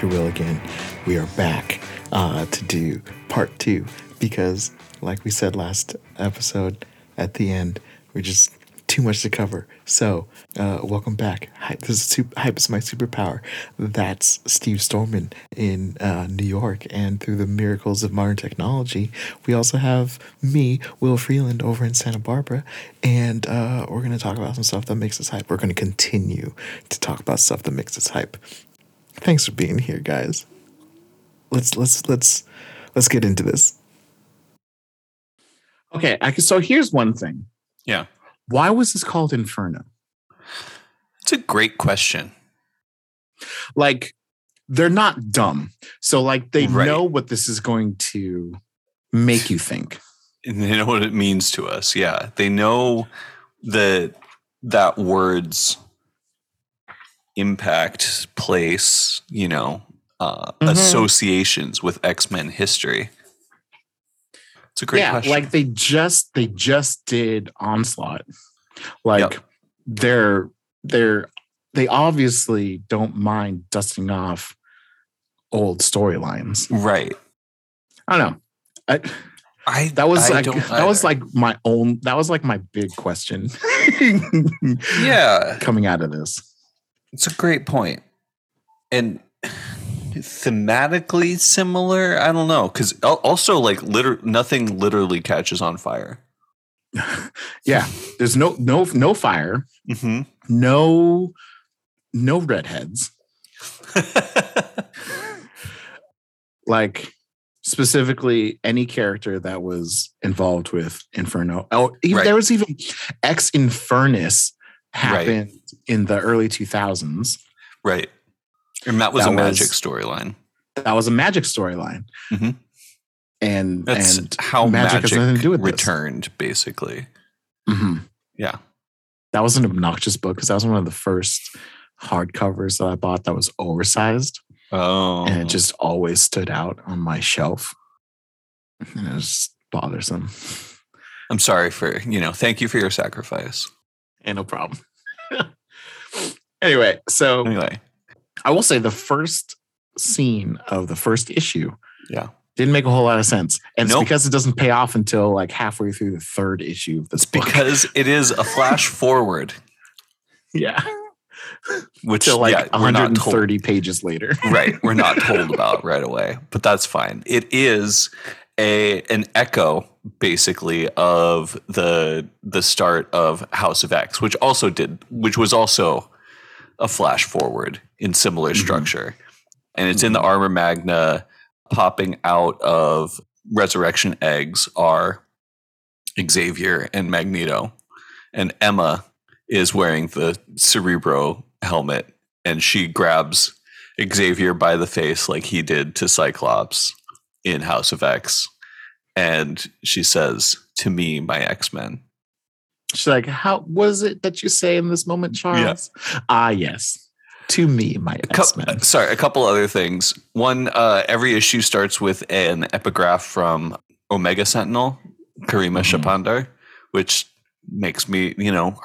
Again, we are back to do part two because, like we said last episode, at the end we're just too much to cover. So, welcome back. Hype. Hype is my superpower. That's Steve Storman in New York, and through the miracles of modern technology, we also have me, Will Freeland, over in Santa Barbara, and we're going to talk about some stuff that makes us hype. We're going to continue to talk about stuff that makes us hype. Thanks for being here, guys. Let's get into this. Okay, so here's one thing. Yeah. Why was this called Inferno? It's a great question. Like, they're not dumb. So, like, they know what this is going to make you think. And they know what it means to us. Yeah. They know that word's impact, place, associations with X-Men history. It's a great question. Like they just did Onslaught. Like they obviously don't mind dusting off old storylines. Right. I don't know. That was like my big question. Coming out of this. It's a great point. And thematically similar, I don't know. Because also, nothing literally catches on fire. Yeah. There's no fire. Mm-hmm. No redheads. Like, specifically, any character that was involved with Inferno. Oh, there was even Ex Infernus happened in the early 2000s. Right. And that was a magic storyline. Mm-hmm. And that's how magic has nothing to do with returned, this. Basically. Mm-hmm. Yeah. That was an obnoxious book because that was one of the first hardcovers that I bought that was oversized. Oh. And it just always stood out on my shelf. And it was bothersome. I'm sorry for, thank you for your sacrifice. And no problem. Anyway, I will say the first scene of the first issue didn't make a whole lot of sense. And it's because it doesn't pay off until like halfway through the third issue of this book. Because it is a flash forward. Yeah. Which to 130 pages later. Right. We're not told about right away, but that's fine. It is an echo basically of the start of House of X, which was also a flash forward in similar structure. And it's in the Armor Magna. Popping out of resurrection eggs are Xavier and Magneto, and Emma is wearing the Cerebro helmet, and she grabs Xavier by the face like he did to Cyclops in House of X. And she says, "To me, my X-Men." She's like, "How was it that you say in this moment, Charles?" Yeah. Ah, yes. To me, my X-Men. A couple other things. One, every issue starts with an epigraph from Omega Sentinel, Karima Shapandar, which makes me,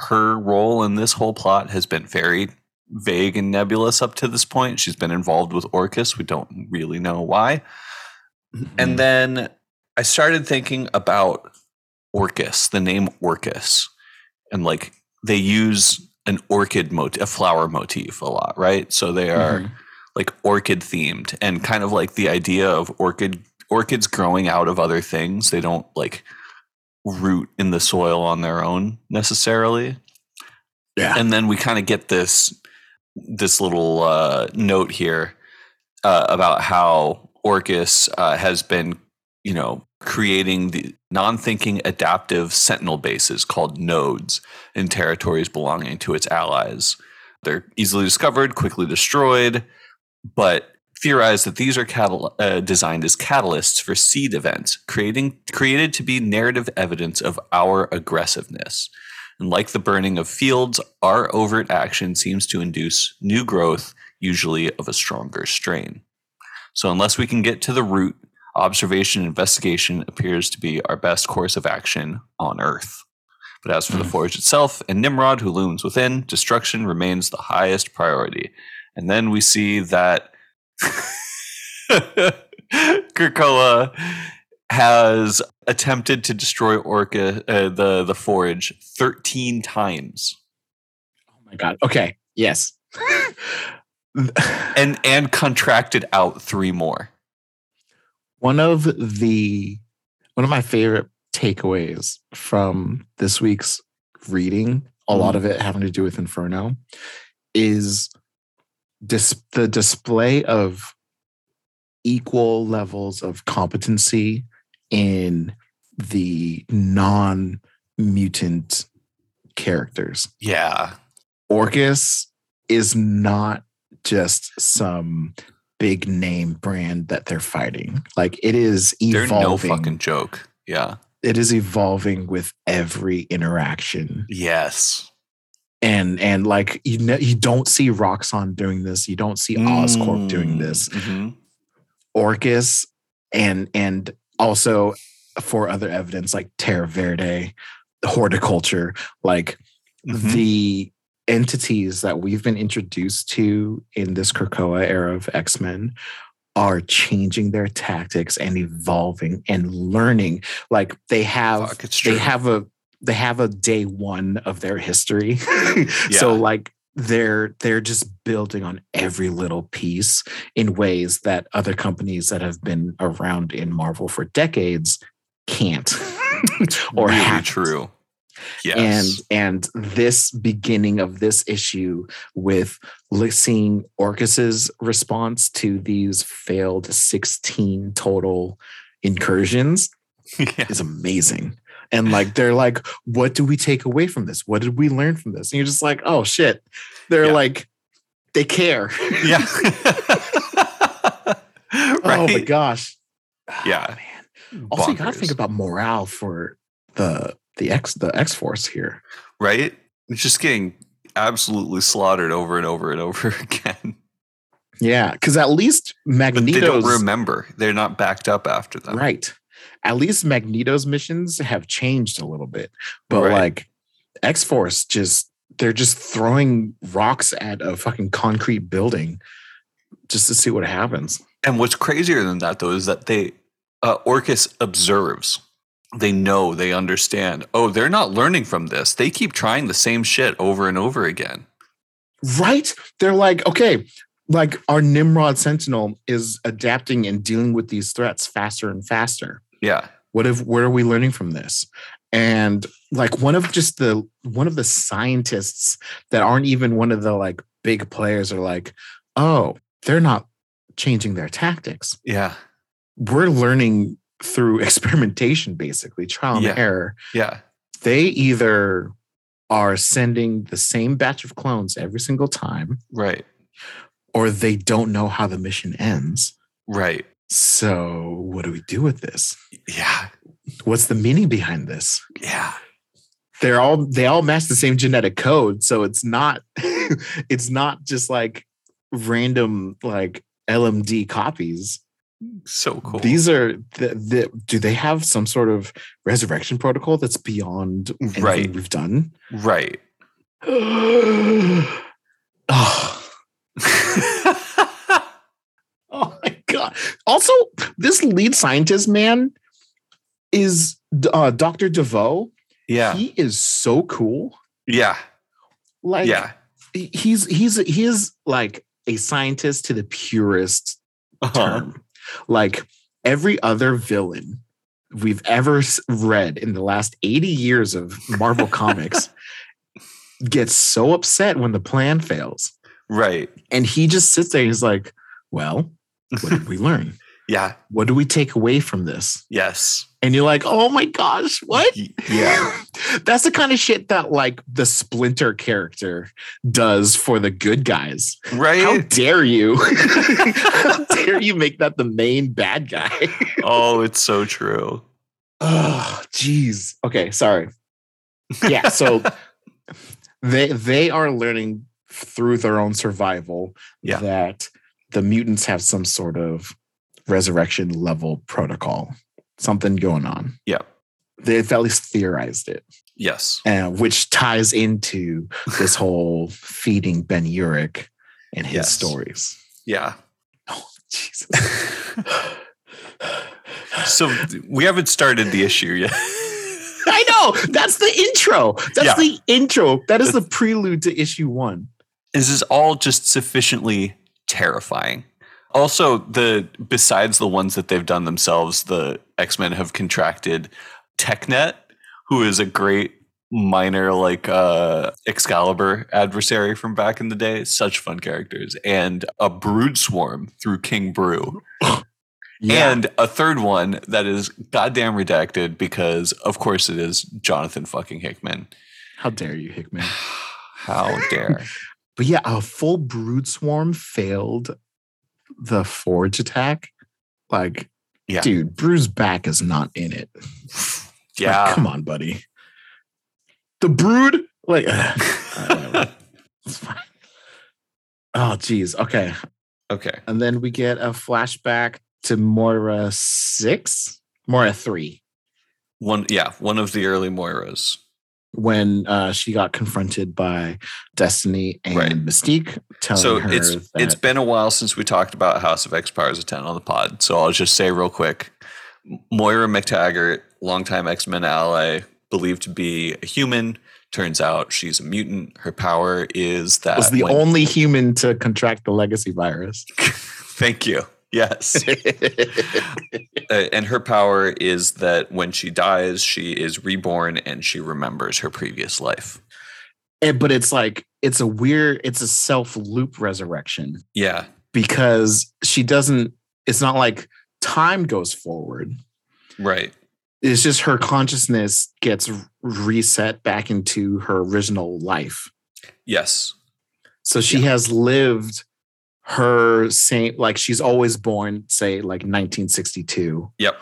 her role in this whole plot has been very vague and nebulous up to this point. She's been involved with Orcus. We don't really know why. Mm-hmm. And then I started thinking about Orcus, the name Orcus. And like they use an orchid motif, a flower motif a lot, right? So they are like orchid themed, and kind of like the idea of orchids growing out of other things. They don't like root in the soil on their own necessarily. Yeah. And then we kind of get this little note here about how Orcus has been creating the non-thinking adaptive sentinel bases called nodes in territories belonging to its allies. They're easily discovered, quickly destroyed, but theorized that these are designed as catalysts for seed events, created to be narrative evidence of our aggressiveness. And like the burning of fields, our overt action seems to induce new growth, usually of a stronger strain. So unless we can get to the root, observation and investigation appears to be our best course of action on Earth. But as for the Forge itself and Nimrod, who looms within, destruction remains the highest priority. And then we see that Krakoa has attempted to destroy Orca, the Forge 13 times. Oh my God. Okay. Yes. and contracted out 3 more. One of my favorite takeaways from this week's reading, a lot of it having to do with Inferno, is the display of equal levels of competency in the non-mutant characters. Yeah. Orcus is not just some big name brand that they're fighting. Like, it is evolving. They're no fucking joke. Yeah. It is evolving with every interaction. Yes. And like, you don't see Roxxon doing this. You don't see Oscorp doing this. Mm-hmm. Orcus and also for other evidence like Terra Verde, horticulture, like the entities that we've been introduced to in this Krakoa era of X-Men are changing their tactics and evolving and learning. Like they have a day one of their history. Yeah. So like they're just building on every little piece in ways that other companies that have been around in Marvel for decades can't or really haven't. True. Yes. And this beginning of this issue with seeing Orcus's response to these failed 16 total incursions is amazing. And like, they're like, what do we take away from this? What did we learn from this? And you're just like, oh shit. They're like, they care. Yeah. Right? Oh my gosh. Yeah. Oh, man. Also, you gotta think about morale for the X-Force here. Right? It's just getting absolutely slaughtered over and over and over again. Yeah, because at least Magneto's... But they don't remember. They're not backed up after that. Right. At least Magneto's missions have changed a little bit. But like, X-Force just... They're just throwing rocks at a fucking concrete building just to see what happens. And what's crazier than that, though, is that they... Orcus observes... They know, they understand. Oh, they're not learning from this. They keep trying the same shit over and over again. Right? They're like, okay, like our Nimrod Sentinel is adapting and dealing with these threats faster and faster. Yeah. What are we learning from this? And like one of the scientists that aren't even one of the like big players are like, oh, they're not changing their tactics. Yeah. We're learning through experimentation, basically trial and error. Yeah. They either are sending the same batch of clones every single time. Right. Or they don't know how the mission ends. Right. So what do we do with this? Yeah. What's the meaning behind this? Yeah. They all match the same genetic code. So it's not just like random like LMD copies. So cool. These are do they have some sort of resurrection protocol that's beyond anything we've done? Right. Oh my God. Also, this lead scientist man is Dr. DeVoe. Yeah. He is so cool. Yeah. Like he's like a scientist to the purest term. Like every other villain we've ever read in the last 80 years of Marvel Comics gets so upset when the plan fails. Right. And he just sits there and he's like, well, what did we learn? Yeah. What do we take away from this? Yes. And you're like, oh my gosh, what? Yeah. That's the kind of shit that like the Splinter character does for the good guys. Right. How dare you? How dare you make that the main bad guy? Oh, it's so true. Oh, geez. Okay. Sorry. Yeah. So they are learning through their own survival that the mutants have some sort of resurrection level protocol, something going on. Yeah. They've at least theorized it. Yes. Which ties into this whole feeding Ben Urich and his stories. Yeah. Oh, Jesus. So we haven't started the issue yet. I know. That's the intro. That's the intro. That is the prelude to issue one. This is all just sufficiently terrifying. Also, besides the ones that they've done themselves, the X-Men have contracted Technet, who is a great minor like Excalibur adversary from back in the day. Such fun characters. And a Brood Swarm through King Brew. Yeah. And a third one that is goddamn redacted because, of course, it is Jonathan fucking Hickman. How dare you, Hickman? How dare. But yeah, a full Brood Swarm failed the Forge attack. Like, dude, Brew's back is not in it. Yeah. Like, come on, buddy. The Brood? Like, it's fine. Oh, geez. Okay. Okay. And then we get a flashback to Moira 3. One of the early Moiras. When she got confronted by Destiny and Mystique, telling her it's been a while since we talked about House of X Powers of X on the pod, so I'll just say real quick, Moira MacTaggert, longtime X-Men ally, believed to be a human. Turns out she's a mutant. Her power is that was the only human to contract the legacy virus. Thank you. Yes. And her power is that when she dies, she is reborn and she remembers her previous life. But it's like, it's a self-loop resurrection. Yeah. Because it's not like time goes forward. Right. It's just her consciousness gets reset back into her original life. Yes. So she has lived her same, like she's always born, say like 1962. Yep.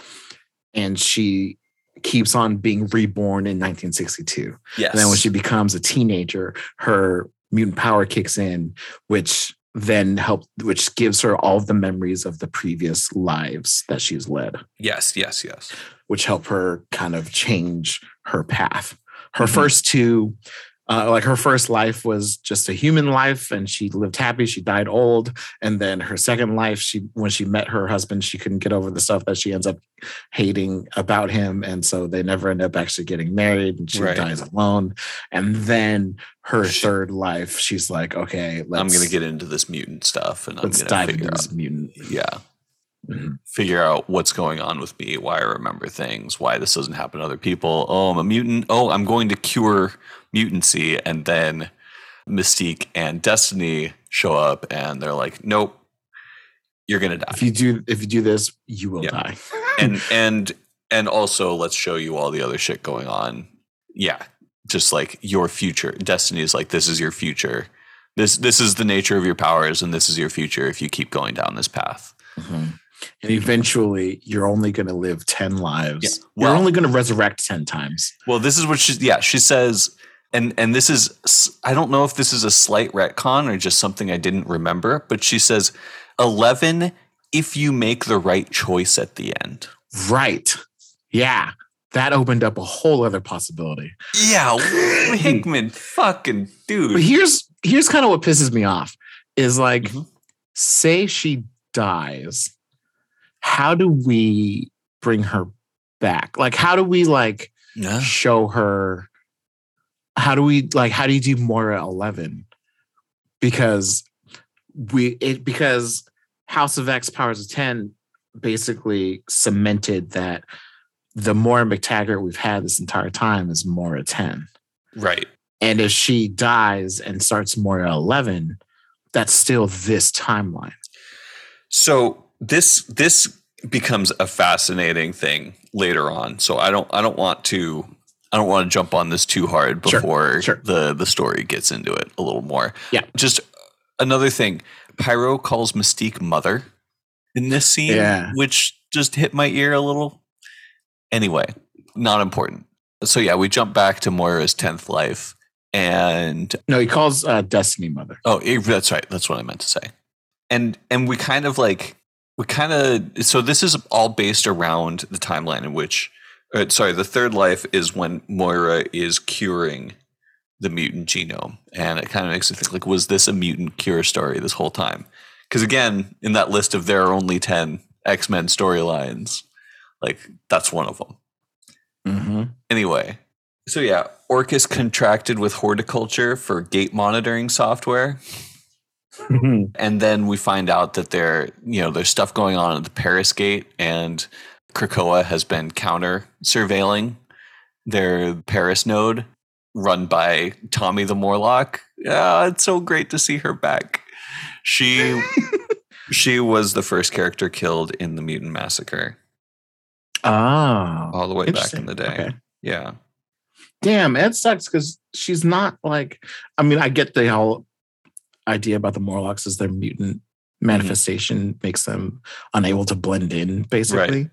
And she keeps on being reborn in 1962. Yes. And then when she becomes a teenager, her mutant power kicks in, which gives her all the memories of the previous lives that she's led. Yes, yes, yes. Which help her kind of change her path. Her first two, her first life was just a human life and she lived happy. She died old. And then her second life, when she met her husband, she couldn't get over the stuff that she ends up hating about him. And so they never end up actually getting married and she dies alone. And then her third life, she's like, okay, I'm going to get into this mutant stuff. And let's dive into this mutant. Yeah. Mm-hmm. Figure out what's going on with me, why I remember things, why this doesn't happen to other people. Oh, I'm a mutant. Oh, I'm going to cure mutancy. And then Mystique and Destiny show up and they're like, nope, you're going to die. If you do this, you will die. and also let's show you all the other shit going on. Yeah. Just like your future. Destiny is like, this is your future. This is the nature of your powers and this is your future if you keep going down this path. Mm-hmm. And eventually, you're only going to live 10 lives. Yeah. Well, you're only going to resurrect 10 times. Well, this is what she says, and this is, I don't know if this is a slight retcon or just something I didn't remember, but she says 11 if you make the right choice at the end. Right. Yeah. That opened up a whole other possibility. Yeah. Hickman, fucking dude. But here's kind of what pisses me off is like, say she dies. How do we bring her back? Like, how do we show her? How do we how do you do Moira 11? Because because House of X Powers of 10 basically cemented that the Moira MacTaggert we've had this entire time is Moira 10. Right. And if she dies and starts Moira 11, that's still this timeline. So this becomes a fascinating thing later on. So I don't want to jump on this too hard before the story gets into it a little more. Yeah. Just another thing, Pyro calls Mystique mother in this scene, which just hit my ear a little. Anyway, not important. So yeah, we jump back to Moira's 10th life, and no, he calls Destiny mother. Oh, that's right. That's what I meant to say. And we kind of like, so this is all based around the timeline in which, the third life is when Moira is curing the mutant genome. And it kind of makes me think, like, was this a mutant cure story this whole time? Because again, in that list of there are only 10 X-Men storylines, like, that's one of them. Mm-hmm. Anyway, so yeah, Orcus contracted with Horticulture for gate monitoring software. And then we find out that there's stuff going on at the Paris Gate, and Krakoa has been counter surveilling their Paris node run by Tommy the Morlock. Yeah, it's so great to see her back. She was the first character killed in the Mutant Massacre. All the way back in the day. Okay. Yeah. Damn, it sucks because she's not like, I mean, I get the whole idea about the Morlocks is their mutant manifestation makes them unable to blend in, basically. Right.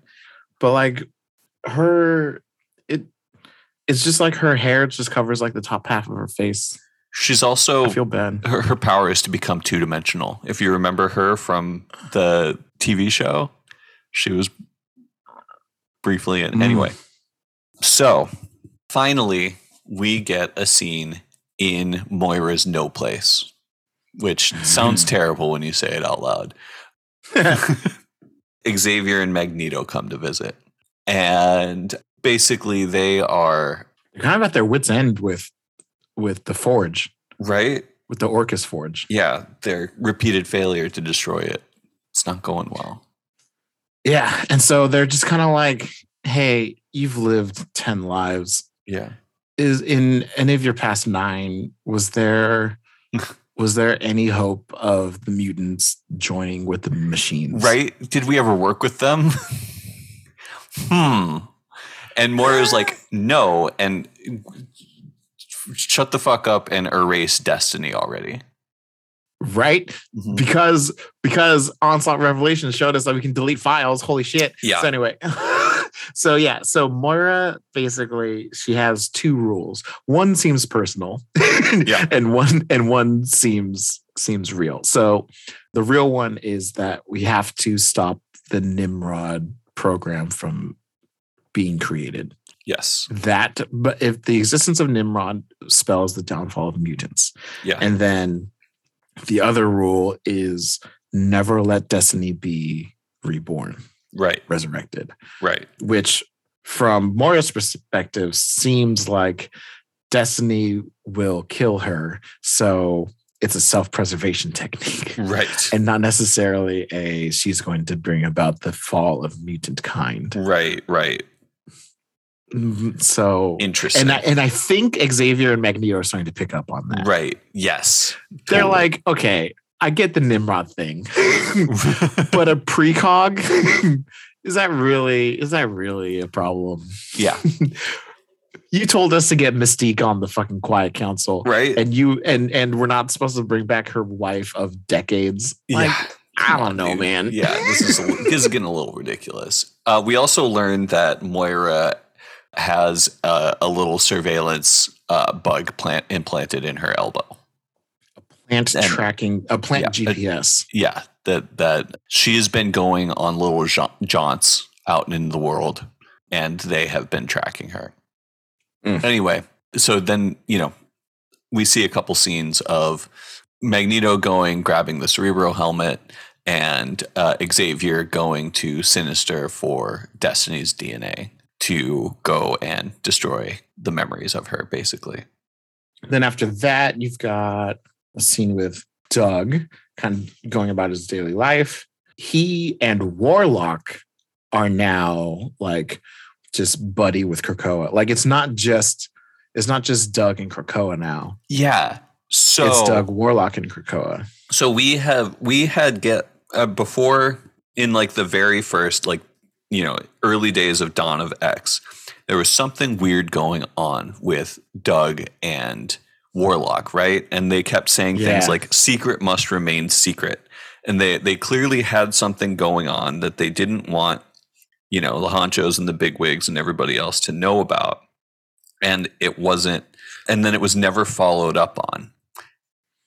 But like it's just like her hair just covers like the top half of her face. She's also, I feel bad. Her power is to become two-dimensional. If you remember her from the TV show, she was briefly in. Anyway, so finally we get a scene in Moira's No Place, which sounds terrible when you say it out loud. Xavier and Magneto come to visit. And basically they're kind of at their wits' end with the Forge. Right? With the Orcus Forge. Yeah, their repeated failure to destroy it. It's not going well. Yeah, and so they're just kind of like, hey, you've lived 10 lives. Yeah. Is in any of your past 9, was there any hope of the mutants joining with the machines? Right? Did we ever work with them? And Moira's like, no, and shut the fuck up and erase Destiny already. Right? Mm-hmm. Because Onslaught Revelation showed us that we can delete files. Holy shit. Yeah. So anyway. So Moira, basically, she has 2 rules. One seems personal, and one seems real. So the real one is that we have to stop the Nimrod program from being created. Yes. That, but if the existence of Nimrod spells the downfall of mutants. Yeah. And then the other rule is never let Destiny be reborn. Right. Resurrected. Right. Which, from Moira's perspective, seems like Destiny will kill her. So it's a self-preservation technique. Right. And not necessarily she's going to bring about the fall of mutant kind. Right, right. So interesting. And I think Xavier and Magneto are starting to pick up on that. Right. Yes. They're totally. Like, okay, I get the Nimrod thing, but a precog, is that really a problem? Yeah. You told us to get Mystique on the fucking Quiet Council. Right. And we're not supposed to bring back her wife of decades. Like, yeah. I don't know, man. Yeah. This is getting a little ridiculous. We also learned that Moira has a little surveillance bug plant implanted in her elbow. GPS. Yeah, that she has been going on little jaunts out in the world, and they have been tracking her. Anyway, so then, we see a couple scenes of Magneto grabbing the Cerebro helmet, and Xavier going to Sinister for Destiny's DNA to go and destroy the memories of her, basically. Then after that, you've got a scene with Doug kind of going about his daily life. He and Warlock are now like just buddy with Krakoa. Like it's not just Doug and Krakoa now. Yeah. So it's Doug, Warlock, and Krakoa. So we had before in like the very first, like, you know, early days of Dawn of X, there was something weird going on with Doug and Warlock, right? And they kept saying things like secret must remain secret. And they clearly had something going on that they didn't want, you know, the honchos and the bigwigs and everybody else to know about. And it wasn't, and then it was never followed up on.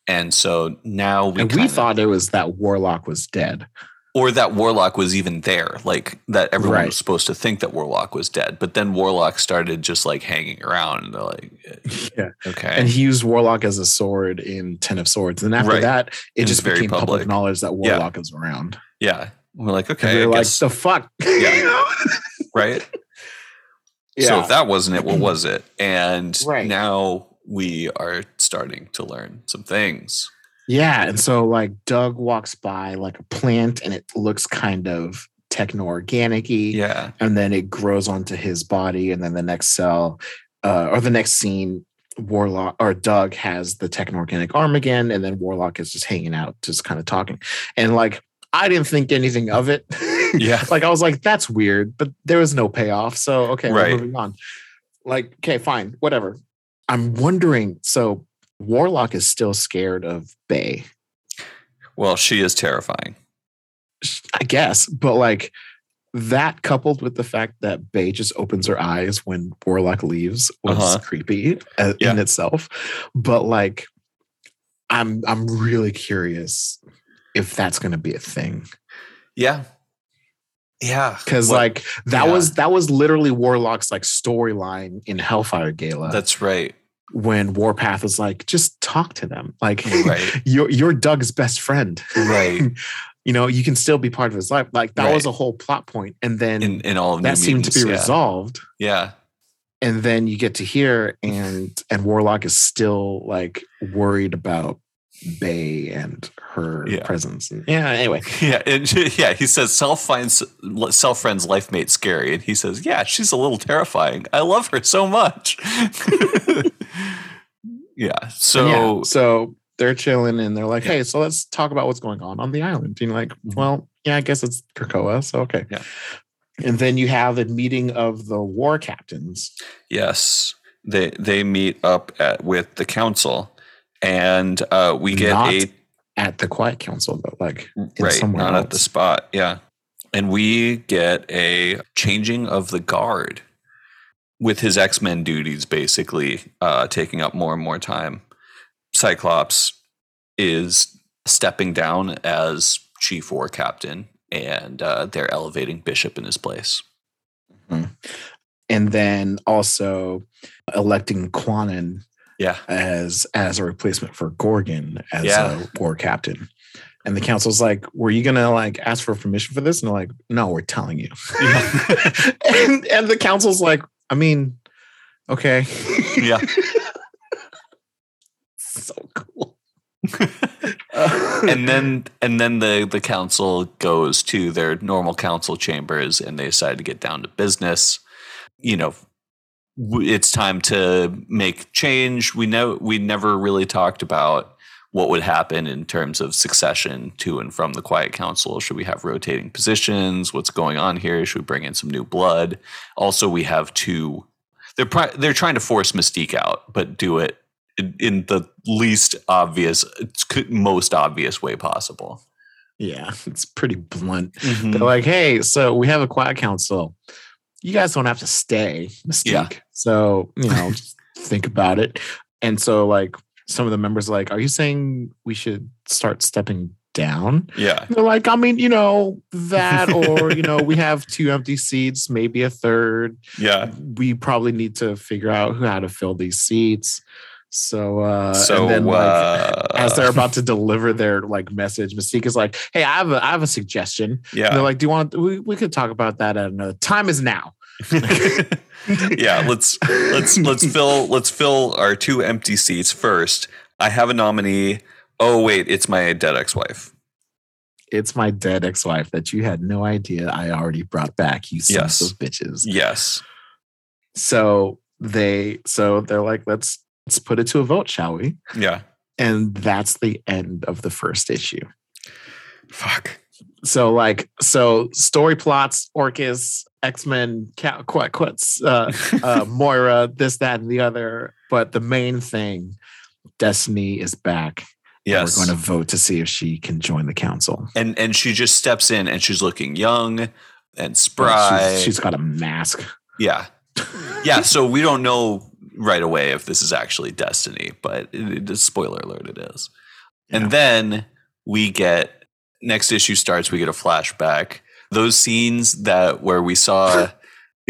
And so now we thought it was that Warlock was dead. Or that Warlock was even there, like that everyone was supposed to think that Warlock was dead. But then Warlock started just like hanging around and they're like, okay. And he used Warlock as a sword in Ten of Swords. And after that, it just became public knowledge that Warlock is around. Yeah. We're like, okay. We're like, the fuck? Yeah. Right? Yeah. So if that wasn't it, what was it? And now we are starting to learn some things. Yeah, and so like Doug walks by like a plant and it looks kind of techno-organic-y. Yeah. And then it grows onto his body, and then the next cell or the next scene, Warlock or Doug has the techno-organic arm again, and then Warlock is just hanging out, just kind of talking. And like I didn't think anything of it. Yeah. Like I was like, that's weird, but there was no payoff. So okay, we're moving on. Like, okay, fine, whatever. I'm wondering, so Warlock is still scared of Bay. Well, she is terrifying. I guess. But like that coupled with the fact that Bay just opens her eyes when Warlock leaves was creepy in itself. But like I'm really curious if that's going to be a thing. Yeah. Yeah. Because like that was literally Warlock's like storyline in Hellfire Gala. That's right. When Warpath was like, just talk to them. Like, you're Doug's best friend. Right. You know, you can still be part of his life. Like, that was a whole plot point. And then in all of that seemed to be resolved. Yeah. And then you get to here, and Warlock is still, like, worried about Bay and her presence. And, anyway. Yeah. And, he says, self-friend's life mate scary. And he says, yeah, she's a little terrifying. I love her so much. Yeah. So they're chilling and they're like, hey, so let's talk about what's going on the island. And you're like, well, yeah, I guess it's Krakoa. So, okay. Yeah. And then you have a meeting of the war captains. Yes. They meet up with the council, and we get at the Quiet Council, but like somewhere not else. At the spot. Yeah. And we get a changing of the guard, with his X-Men duties basically taking up more and more time. Cyclops is stepping down as Chief War Captain, and they're elevating Bishop in his place. Mm-hmm. And then also electing Quanon as a replacement for Gorgon as a war captain. And the council's like, were you going to like ask for permission for this? And they're like, no, we're telling you. And the council's like, I mean, okay. Yeah. So cool. And then the council goes to their normal council chambers, and they decide to get down to business. You know, it's time to make change. We never really talked about what would happen in terms of succession to and from the Quiet Council. Should we have rotating positions? What's going on here? Should we bring in some new blood? Also, we have two. They're trying to force Mystique out, but do it in the least obvious, most obvious way possible. Yeah, it's pretty blunt. Mm-hmm. They're like, hey, so we have a Quiet Council. You guys don't have to stay, Mystique. Yeah. So, you know, just think about it. And so, like, some of the members are like, are you saying we should start stepping down? Yeah. And they're like, I mean, you know, that or, you know, we have two empty seats, maybe a third. Yeah. We probably need to figure out how to fill these seats. So and then, like, as they're about to deliver their like message, Mystique is like, hey, I have a suggestion. Yeah. And they're like, do you want we could talk about that at another time is now. Yeah, let's fill our two empty seats first. I have a nominee. Oh wait, it's my dead ex-wife. It's my dead ex-wife that you had no idea I already brought back. You sons of bitches. Yes. So they're like, let's put it to a vote, shall we? Yeah. And that's the end of the first issue. Fuck. So like, so story plots, Orcus, X-Men, Moira, this, that, and the other. But the main thing, Destiny is back. Yes. We're going to vote to see if she can join the council. And she just steps in and she's looking young and spry. She's got a mask. Yeah. Yeah. So we don't know right away if this is actually Destiny, but spoiler alert, it is. Yeah. And then we get, next issue starts, we get a flashback. Those scenes that where we saw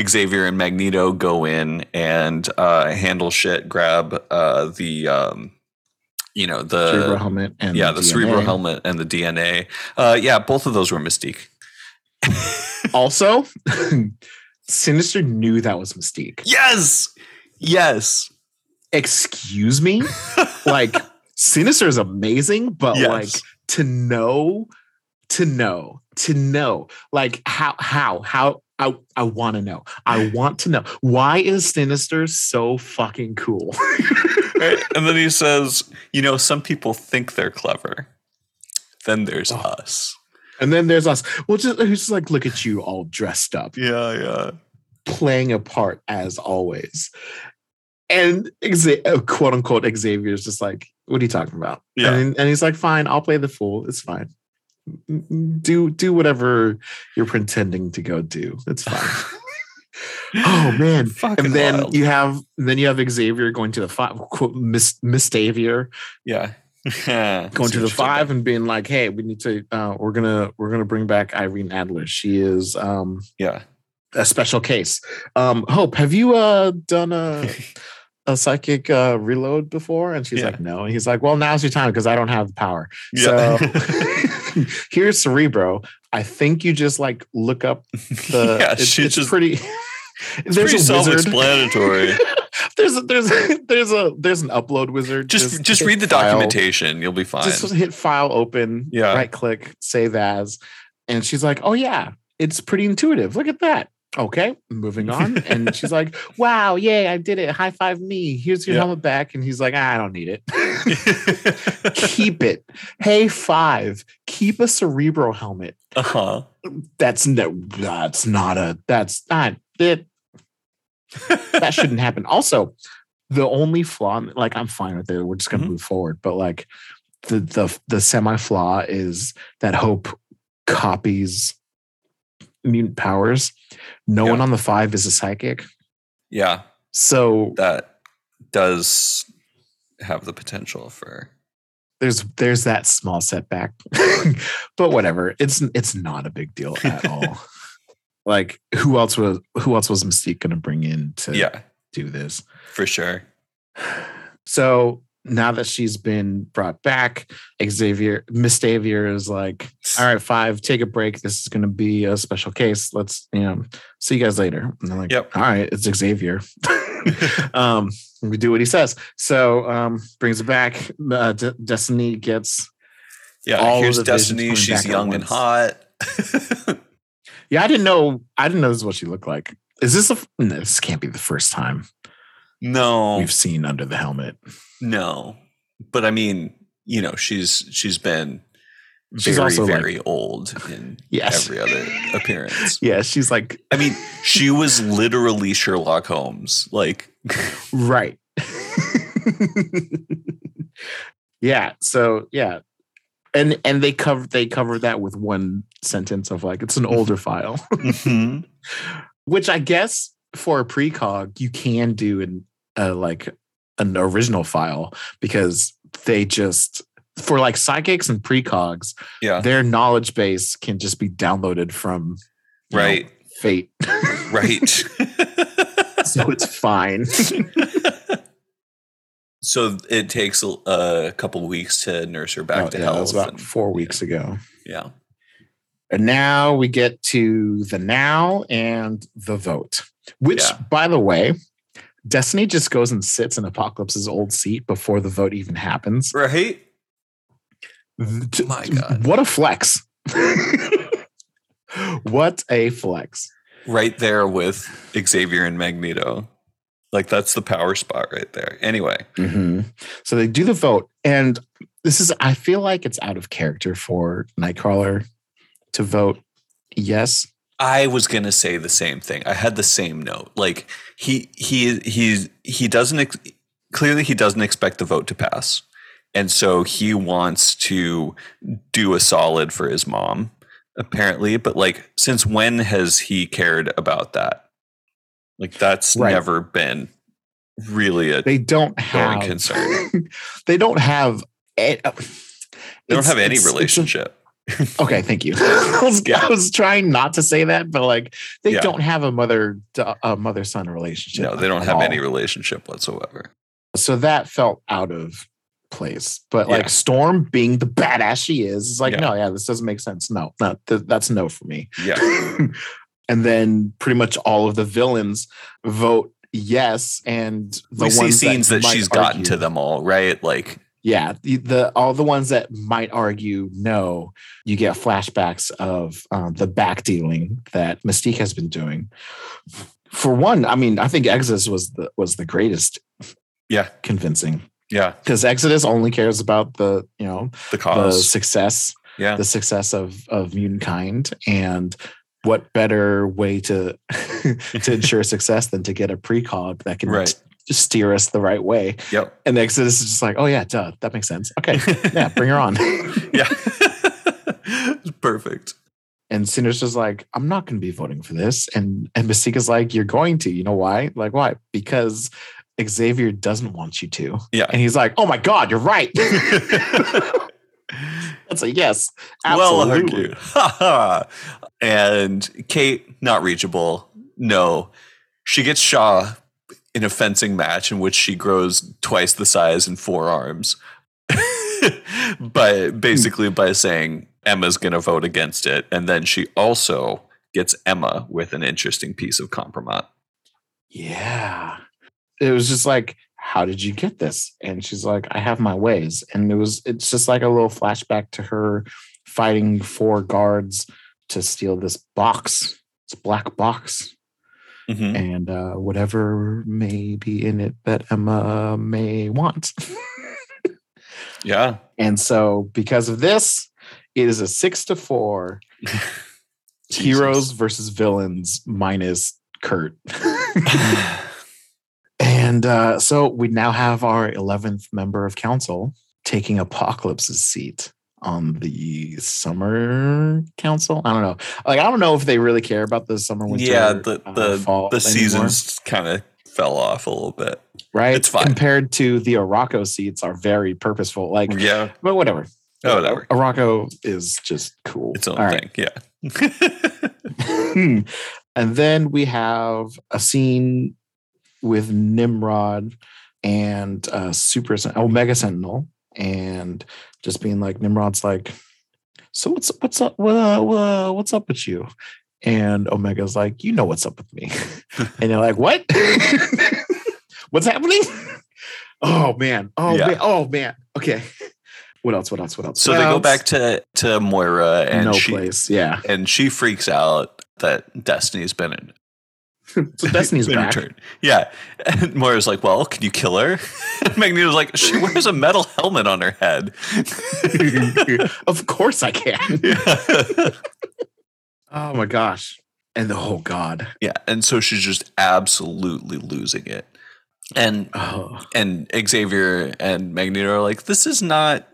Xavier and Magneto go in and handle shit, grab the Cerebro helmet and the Cerebro helmet and the DNA. Both of those were Mystique. Also, Sinister knew that was Mystique. Yes. Excuse me? Like, Sinister is amazing, but yes. Like to know. Like how I want to know. I want to know. Why is Sinister so fucking cool? Right? And then he says, some people think they're clever. Then there's us. And then there's us. Well, just like, look at you all dressed up. Yeah. Playing a part as always. And quote unquote, Xavier's just like, what are you talking about? Yeah. And he's like, fine, I'll play the fool. It's fine. Do whatever you're pretending to go do. It's fine. Oh man. Fucking and then wild. you have Xavier going to the five, quote, Miss Xavier. Yeah. Going to the five and being like, hey, we need to we're gonna bring back Irene Adler. She is a special case. Hope, have you done a psychic reload before? And she's like, no. And he's like, well, now's your time because I don't have the power. Yeah. So here's Cerebro. I think you just like look up the it's just pretty it's pretty self-explanatory. There's an upload wizard. Just read the documentation. You'll be fine. Just hit file open. Yeah. Right click, save as. And she's like, oh yeah, it's pretty intuitive. Look at that. Okay, moving on. And she's like, wow, yay, I did it. High five me. Here's your helmet back. And he's like, I don't need it. Keep it. Hey, five, keep a Cerebro helmet. Uh-huh. That's not it. That shouldn't happen. Also, the only flaw, like, I'm fine with it. We're just going to move forward. But like the semi-flaw is that Hope copies mutant powers. No one on the five is a psychic. Yeah. So that does have the potential for there's that small setback. But whatever. It's not a big deal at all. Like who else was Mystique going to bring in to do this? For sure. So now that she's been brought back, Miss Xavier is like, all right, five, take a break. This is going to be a special case. Let's, see you guys later. And they're like, all right, it's Xavier. We do what he says. So brings it back. Destiny gets. Yeah, all here's of the Destiny. She's young and hot. Yeah, I didn't know this is what she looked like. Is this this can't be the first time. No, we've seen under the helmet. No, but I mean, she's been she's very, also very like, old in every other appearance. Yeah, she's like, I mean, she was literally Sherlock Holmes, like, right? Yeah. So yeah, and they cover that with one sentence of like, it's an older file, which I guess for a precog you can do in like an original file, because they just, for like psychics and precogs, their knowledge base can just be downloaded from Fate. Right. So it's fine. So it takes a couple weeks to nurse her back to health. That was about 4 weeks ago. Yeah. And now we get to the now and the vote, which, by the way, Destiny just goes and sits in Apocalypse's old seat before the vote even happens. Right? Oh my God. What a flex. What a flex. Right there with Xavier and Magneto. Like, that's the power spot right there. Anyway. Mm-hmm. So they do the vote. And I feel like it's out of character for Nightcrawler to vote yes. I was going to say the same thing. I had the same note. Like he doesn't expect the vote to pass. And so he wants to do a solid for his mom, apparently. But like, since when has he cared about that? Like, that's right. Never been really a concern. They don't have any relationship. Okay, thank you. I was trying not to say that, but like, they don't have a mother-son relationship. No, they don't have any relationship whatsoever. So that felt out of place. But like, Storm being the badass she is like, this doesn't make sense. No, that's no for me. Yeah. And then pretty much all of the villains vote yes, and the ones see scenes that she's gotten to them all, right? Like, yeah, all the ones that might argue no, you get flashbacks of the back dealing that Mystique has been doing. For one, I mean, I think Exodus was the greatest. Yeah, convincing. Yeah, because Exodus only cares about the cause, the success, the success of humankind, and what better way to ensure success than to get a precog that can steer us the right way. Yep. And Exodus is just like, oh yeah, duh, that makes sense. Okay, yeah, bring her on. Yeah, perfect. And Sinister's like, I'm not going to be voting for this, and Mystique's like, you're going to. You know why? Like, why? Because Xavier doesn't want you to. Yeah. And he's like, oh my God, you're right. That's a yes. Absolutely. Well, ha ha. And Kate, not reachable. No. She gets Shaw in a fencing match in which she grows twice the size and 4 arms. But basically by saying Emma's going to vote against it. And then she also gets Emma with an interesting piece of compromise. Yeah. It was just like, how did you get this? And she's like, I have my ways. And it's just like a little flashback to her fighting 4 guards to steal this box, this black box. Mm-hmm. And whatever may be in it that Emma may want. Yeah. And so because of this, it is a 6-4 heroes versus villains minus Kurt. And so we now have our 11th member of council taking Apocalypse's seat on the summer council. I don't know. Like, I don't know if they really care about the summer, winter. Yeah, the fall. The seasons kind of fell off a little bit. Right? It's fine. Compared to the Araco seats are very purposeful. Like, yeah. But whatever. Oh, that works. Araco is just cool. Its own thing. Yeah. And then we have a scene with Nimrod and Omega Sentinel, and just being like, Nimrod's like, so what's up? What's up with you? And Omega's like, you know what's up with me. And they're like, what? What's happening? Oh man. Oh yeah. Man. Oh man. Okay. What else? So they go back to Moira and No Place. Yeah. And she freaks out that Destiny's been in. So Destiny's back. Returned. Yeah. And Moira's like, well, can you kill her? And Magneto's like, she wears a metal helmet on her head. Of course I can. Yeah. Oh my gosh. And the whole god. Yeah. And so she's just absolutely losing it. And and Xavier and Magneto are like, this is not,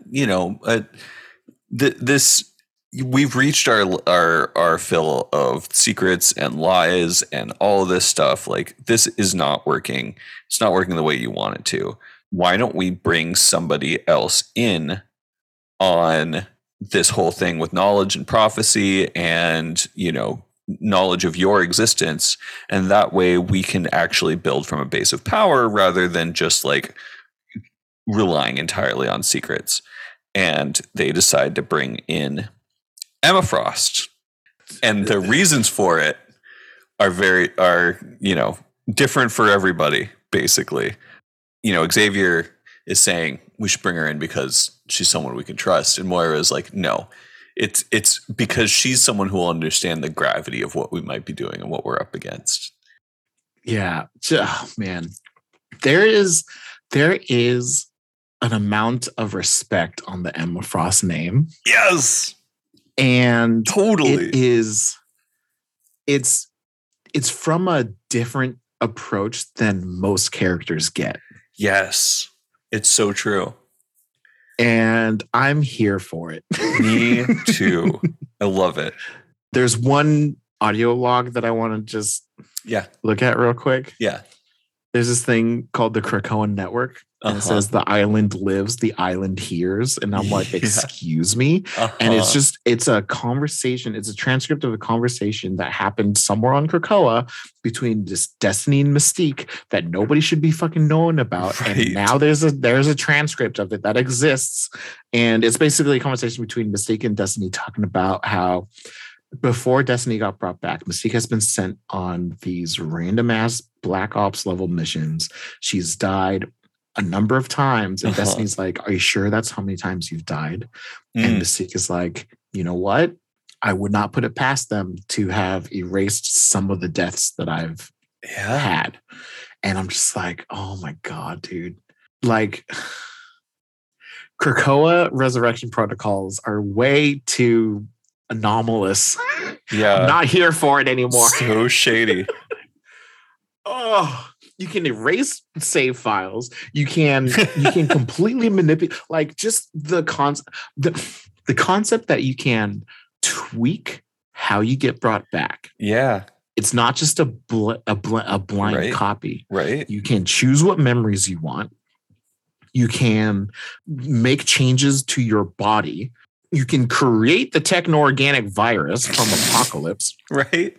we've reached our fill of secrets and lies and all of this stuff. Like, this is not working. It's not working the way you want it to. Why don't we bring somebody else in on this whole thing with knowledge and prophecy and, knowledge of your existence? And that way we can actually build from a base of power rather than just like relying entirely on secrets. And they decide to bring in Emma Frost, and the reasons for it are very different for everybody. Basically, Xavier is saying we should bring her in because she's someone we can trust, and Moira is like, no, it's because she's someone who will understand the gravity of what we might be doing and what we're up against. Yeah, oh, man, there is an amount of respect on the Emma Frost name. Yes. And totally, it's from a different approach than most characters get. Yes, it's so true. And I'm here for it. Me too. I love it. There's one audio log that I want to just look at real quick. Yeah. There's this thing called the Krakoan Network. And it says the island lives, the island hears. And I'm like, excuse me. And it's just, it's a conversation. It's a transcript of a conversation that happened somewhere on Krakoa between this Destiny and Mystique that nobody should be fucking knowing about. Right. And now there's a transcript of it that exists. And it's basically a conversation between Mystique and Destiny talking about how before Destiny got brought back, Mystique has been sent on these random ass Black Ops level missions. She's died a number of times, and Destiny's like, are you sure that's how many times you've died? And Mystique is like, you know what? I would not put it past them to have erased some of the deaths that I've had. And I'm just like, oh my God, dude. Like, Krakoa resurrection protocols are way too anomalous. Yeah. I'm not here for it anymore. So shady. Oh, you can erase save files. You can completely manipulate, like, just the concept that you can tweak how you get brought back. Yeah. It's not just a blind copy. Right. You can choose what memories you want. You can make changes to your body. You can create the techno-organic virus from Apocalypse. Right.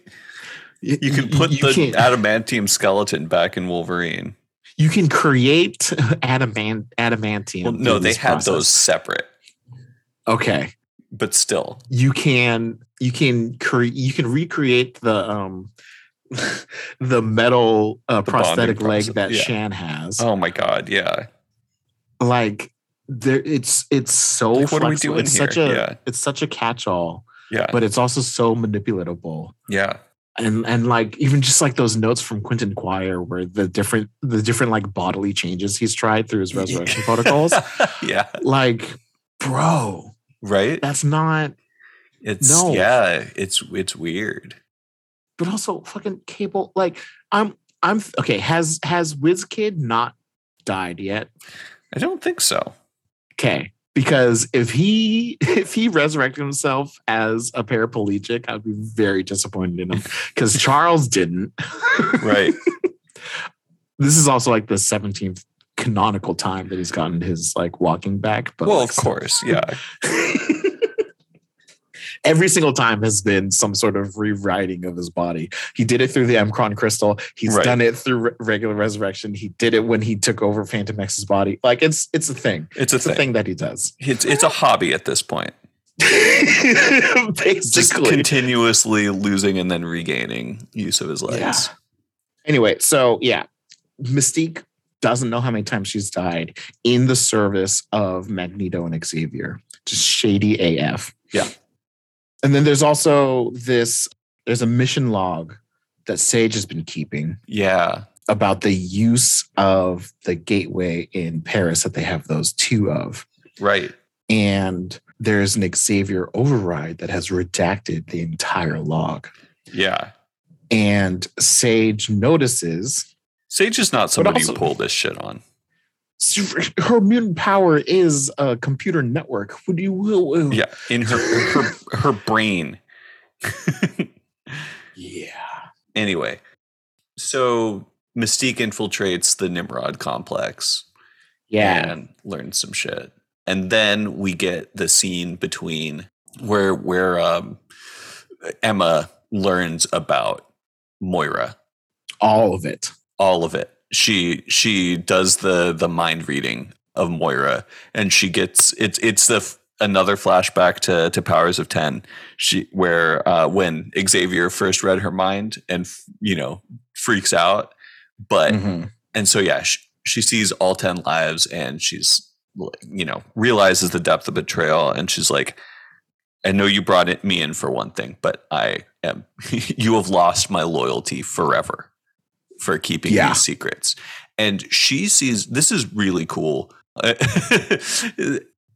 You can put the adamantium skeleton back in Wolverine. You can create adamantium. Well, no, they had those separate. Okay. But still. You can recreate the metal prosthetic leg that Shan has. Oh my God, yeah. Like, there, it's so, like, what flexible. Are we doing it's here? It's such a catch-all. Yeah. But it's also so manipulatable. Yeah. And like, even just like those notes from Quentin Quire, where the different like bodily changes he's tried through his resurrection protocols. Yeah. Like, bro. Right. That's not. It's weird. But also fucking Cable. Like, I'm okay. Has WizKid not died yet? I don't think so. Okay. Because if he resurrected himself as a paraplegic, I'd be very disappointed in him. Because Charles didn't. Right. This is also like the 17th canonical time that he's gotten his, like, walking back. But, well, like, of course, yeah. Every single time has been some sort of rewriting of his body. He did it through the Emkron crystal. He's done it through regular resurrection. He did it when he took over Phantom X's body. Like, it's a thing. It's a thing that he does. It's a hobby at this point. Basically. Just continuously losing and then regaining use of his legs. Yeah. Anyway, so yeah, Mystique doesn't know how many times she's died in the service of Magneto and Xavier. Just shady AF. Yeah. And then there's also there's a mission log that Sage has been keeping. Yeah. About the use of the gateway in Paris that they have those two of. Right. And there's an Xavier override that has redacted the entire log. Yeah. And Sage notices. Sage is not somebody who pulled this shit on. Her mutant power is a computer network. Yeah, in her brain. Yeah. Anyway, so Mystique infiltrates the Nimrod complex. Yeah, and learns some shit, and then we get the scene between where Emma learns about Moira. All of it. She does the mind reading of Moira, and she gets another flashback to Powers of 10. Where when Xavier first read her mind and freaks out, but and so she sees all 10 lives, and she's realizes the depth of betrayal, and she's like, I know you brought me in for one thing, but I am you have lost my loyalty forever for keeping these secrets. And she sees, this is really cool.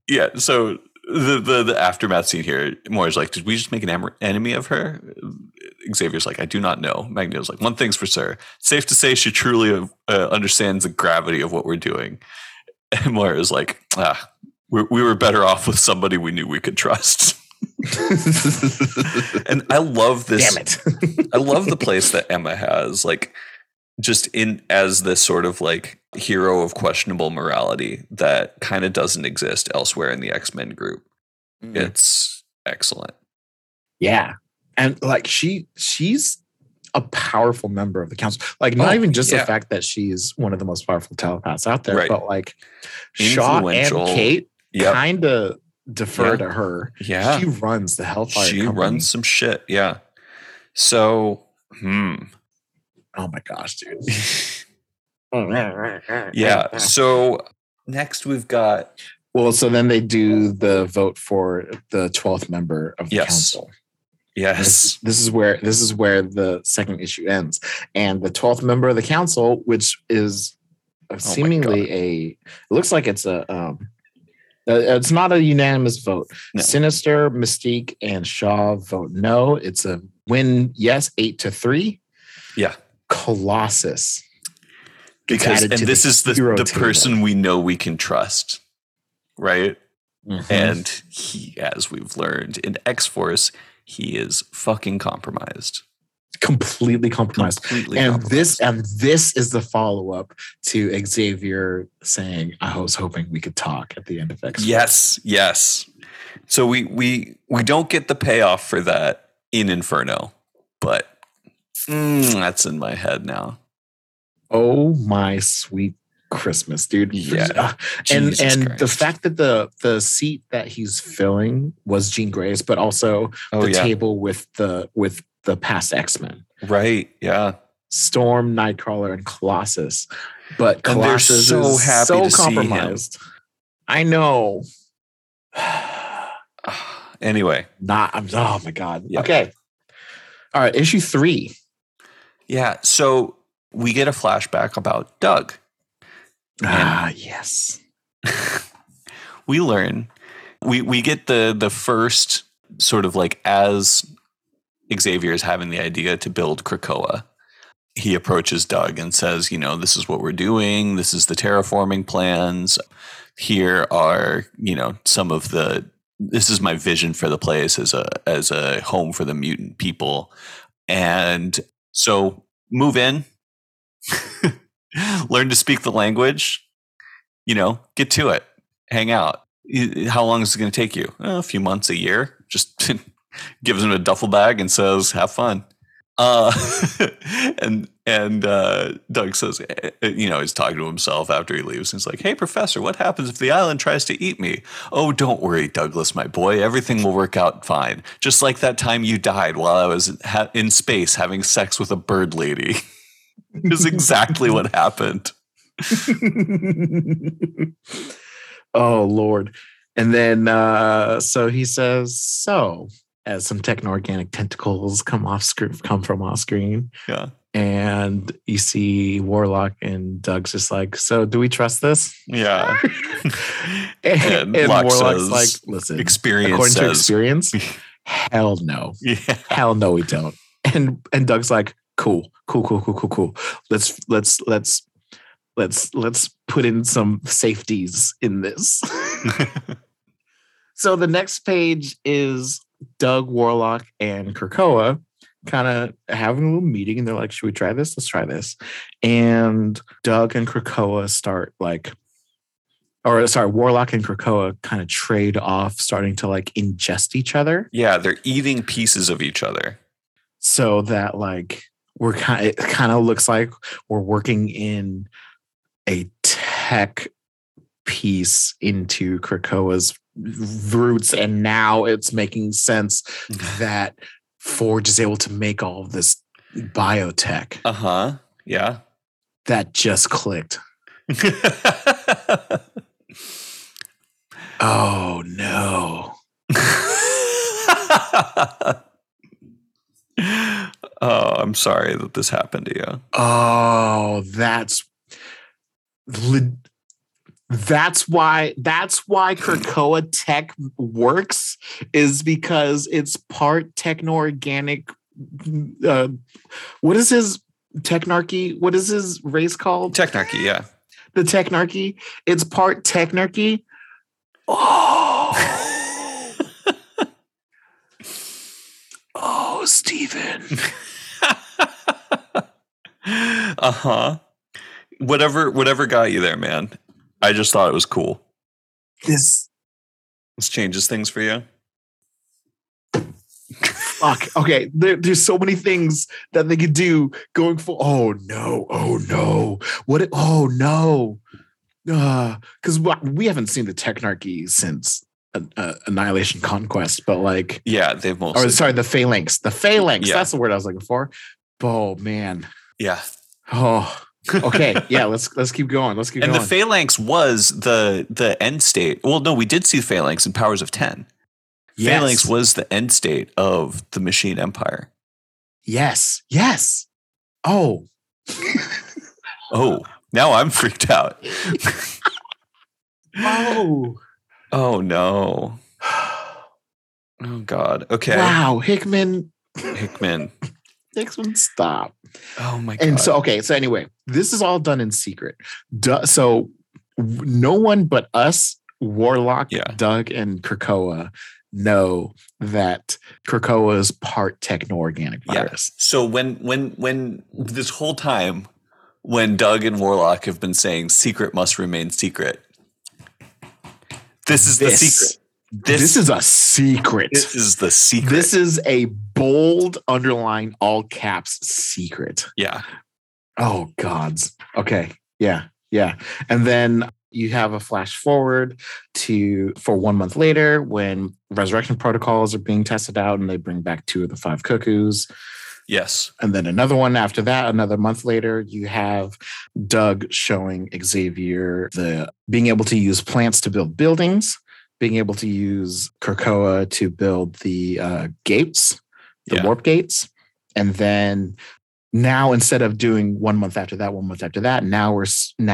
Yeah. So the aftermath scene here, Moira's like, did we just make an enemy of her? Xavier's like, I do not know. Magneto's like, one thing's for sure. It's safe to say she truly understands the gravity of what we're doing. And Moira's like, we were better off with somebody we knew we could trust. And I love this. Damn it. I love the place that Emma has, like, just in as this sort of like hero of questionable morality that kind of doesn't exist elsewhere in the X-Men group. Mm. It's excellent. Yeah. And like she's a powerful member of the council. Like not even just the fact that she's one of the most powerful telepaths out there, but like Shaw and Kate kind of defer to her. Yeah. She runs the Hellfire Gala. Runs some shit. Yeah. So, oh my gosh, dude. Yeah. So next we've got. Well, so then they do the vote for the 12th member of the council. Yes. This is where the second issue ends. And the 12th member of the council, which is seemingly it looks like it's a, it's not a unanimous vote. No. Sinister, Mystique, and Shaw vote no. It's a win. Yes. 8-3. Yeah. Colossus. This is the person we know we can trust, right? Mm-hmm. And he, as we've learned in X-Force, he is fucking compromised. Completely compromised. This is the follow-up to Xavier saying, I was hoping we could talk at the end of X-Force. Yes. So we don't get the payoff for that in Inferno, but that's in my head now. Oh my sweet Christmas, dude! Yeah, and the fact that the seat that he's filling was Jean Grey's, but also table with the past X-Men, right? Yeah, Storm, Nightcrawler, and Colossus, but Colossus is so compromised. I know. Anyway, oh my god. Yeah. Okay. All right, issue 3. Yeah, so we get a flashback about Doug. Yes. We learn. We get the first sort of like, as Xavier is having the idea to build Krakoa, he approaches Doug and says, you know, this is what we're doing. This is the terraforming plans. Here are, you know, some of the... This is my vision for the place as a home for the mutant people. And so move in, learn to speak the language, you know, get to it, hang out. How long is it going to take you? A few months, a year. Just gives him a duffel bag and says, have fun. And Doug says, you know, he's talking to himself after he leaves. He's like, hey, professor, what happens if the island tries to eat me? Oh, don't worry, Douglas, my boy. Everything will work out fine. Just like that time you died while I was in space having sex with a bird lady. It was exactly what happened. Oh, Lord. And then so he says, so... as some techno-organic tentacles come from off screen. Yeah. And you see Warlock and Doug's just like, so do we trust this? Yeah. and Warlock's like, listen, according to experience, hell no. Yeah. Hell no, we don't. And Doug's like, cool. Let's put in some safeties in this. So the next page is Doug, Warlock, and Krakoa kind of having a little meeting, and they're like, should we try this? Let's try this. And Warlock and Krakoa kind of trade off, starting to like ingest each other. Yeah, they're eating pieces of each other. So that like it kind of looks like we're working in a tech piece into Krakoa's roots, and now it's making sense that Forge is able to make all of this biotech. Yeah. That just clicked. Oh no. Oh, I'm sorry that this happened to you. Oh, that's That's why Krakoa tech works, is because it's part techno-organic. What is his technarchy? What is his race called? Technarchy, yeah. The Technarchy. It's part Technarchy. Oh. Oh, Steven. Uh-huh. Whatever got you there, man. I just thought it was cool. This changes things for you. Fuck. Okay. There's so many things that they could do going for. Oh no. Oh no. What? Oh no. Because we haven't seen the Technarchy since Annihilation Conquest, but like, yeah, they've mostly. Oh, sorry, the Phalanx. The Phalanx. Yeah. That's the word I was looking for. Oh man. Yeah. Oh. Okay, yeah, let's keep going. And the Phalanx was the end state. Well, no, we did see Phalanx in Powers of 10. Yes. Phalanx was the end state of the Machine Empire. Yes. Oh. Oh, now I'm freaked out. Oh. Oh, no. Oh, God. Okay. Wow, Hickman. Next one, stop. Oh my God. And so, okay. So anyway, this is all done in secret. So no one but us, Warlock, yeah, Doug, and Krakoa know that Krakoa is part techno-organic virus. Yeah. So when this whole time, when Doug and Warlock have been saying secret must remain secret, this is the secret. This is a secret. This is the secret. This is a bold, underline, all caps secret. Yeah. Oh, gods. Okay. Yeah. And then you have a flash forward for 1 month later when resurrection protocols are being tested out and they bring back 2 of the 5 cuckoos. Yes. And then another one after that, another month later, you have Doug showing Xavier being able to use plants to build buildings. Being able to use Krakoa to build the gates, warp gates. And then now, instead of doing 1 month after that, 1 month after that, now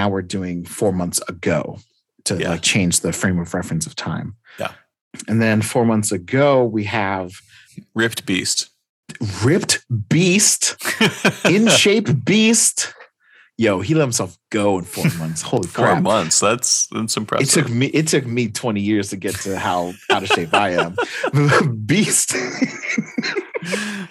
we're doing 4 months ago to like change the frame of reference of time. Yeah. And then 4 months ago, we have Ripped Beast, in shape Beast. Yo, he let himself go in 4 months. Holy crap. 4 months. That's impressive. It took me 20 years to get to how out of shape I am. Beast.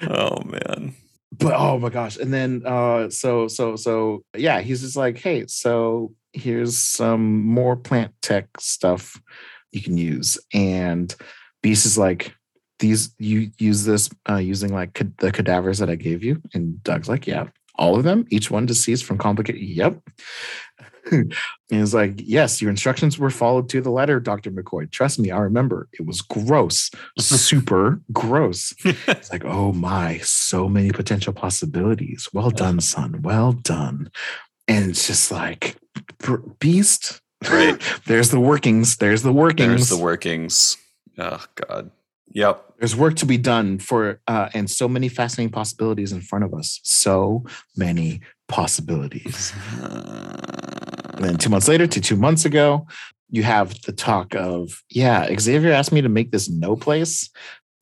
Oh, man. But, oh, my gosh. And then, so, yeah, he's just like, hey, so here's some more plant tech stuff you can use. And Beast is like, you use this using, like, the cadavers that I gave you. And Doug's like, yeah. All of them, each one deceased from complicated. Yep. And it's like, yes, your instructions were followed to the letter, Dr. McCoy. Trust me, I remember. It was gross, super gross. It's like, oh my, so many potential possibilities. Well done, son. Well done. And it's just like, Beast. Right. There's the workings. Oh, God. Yep. There's work to be done for, and so many fascinating possibilities in front of us. So many possibilities. And then 2 months later to 2 months ago, you have the talk of, Xavier asked me to make this No Place,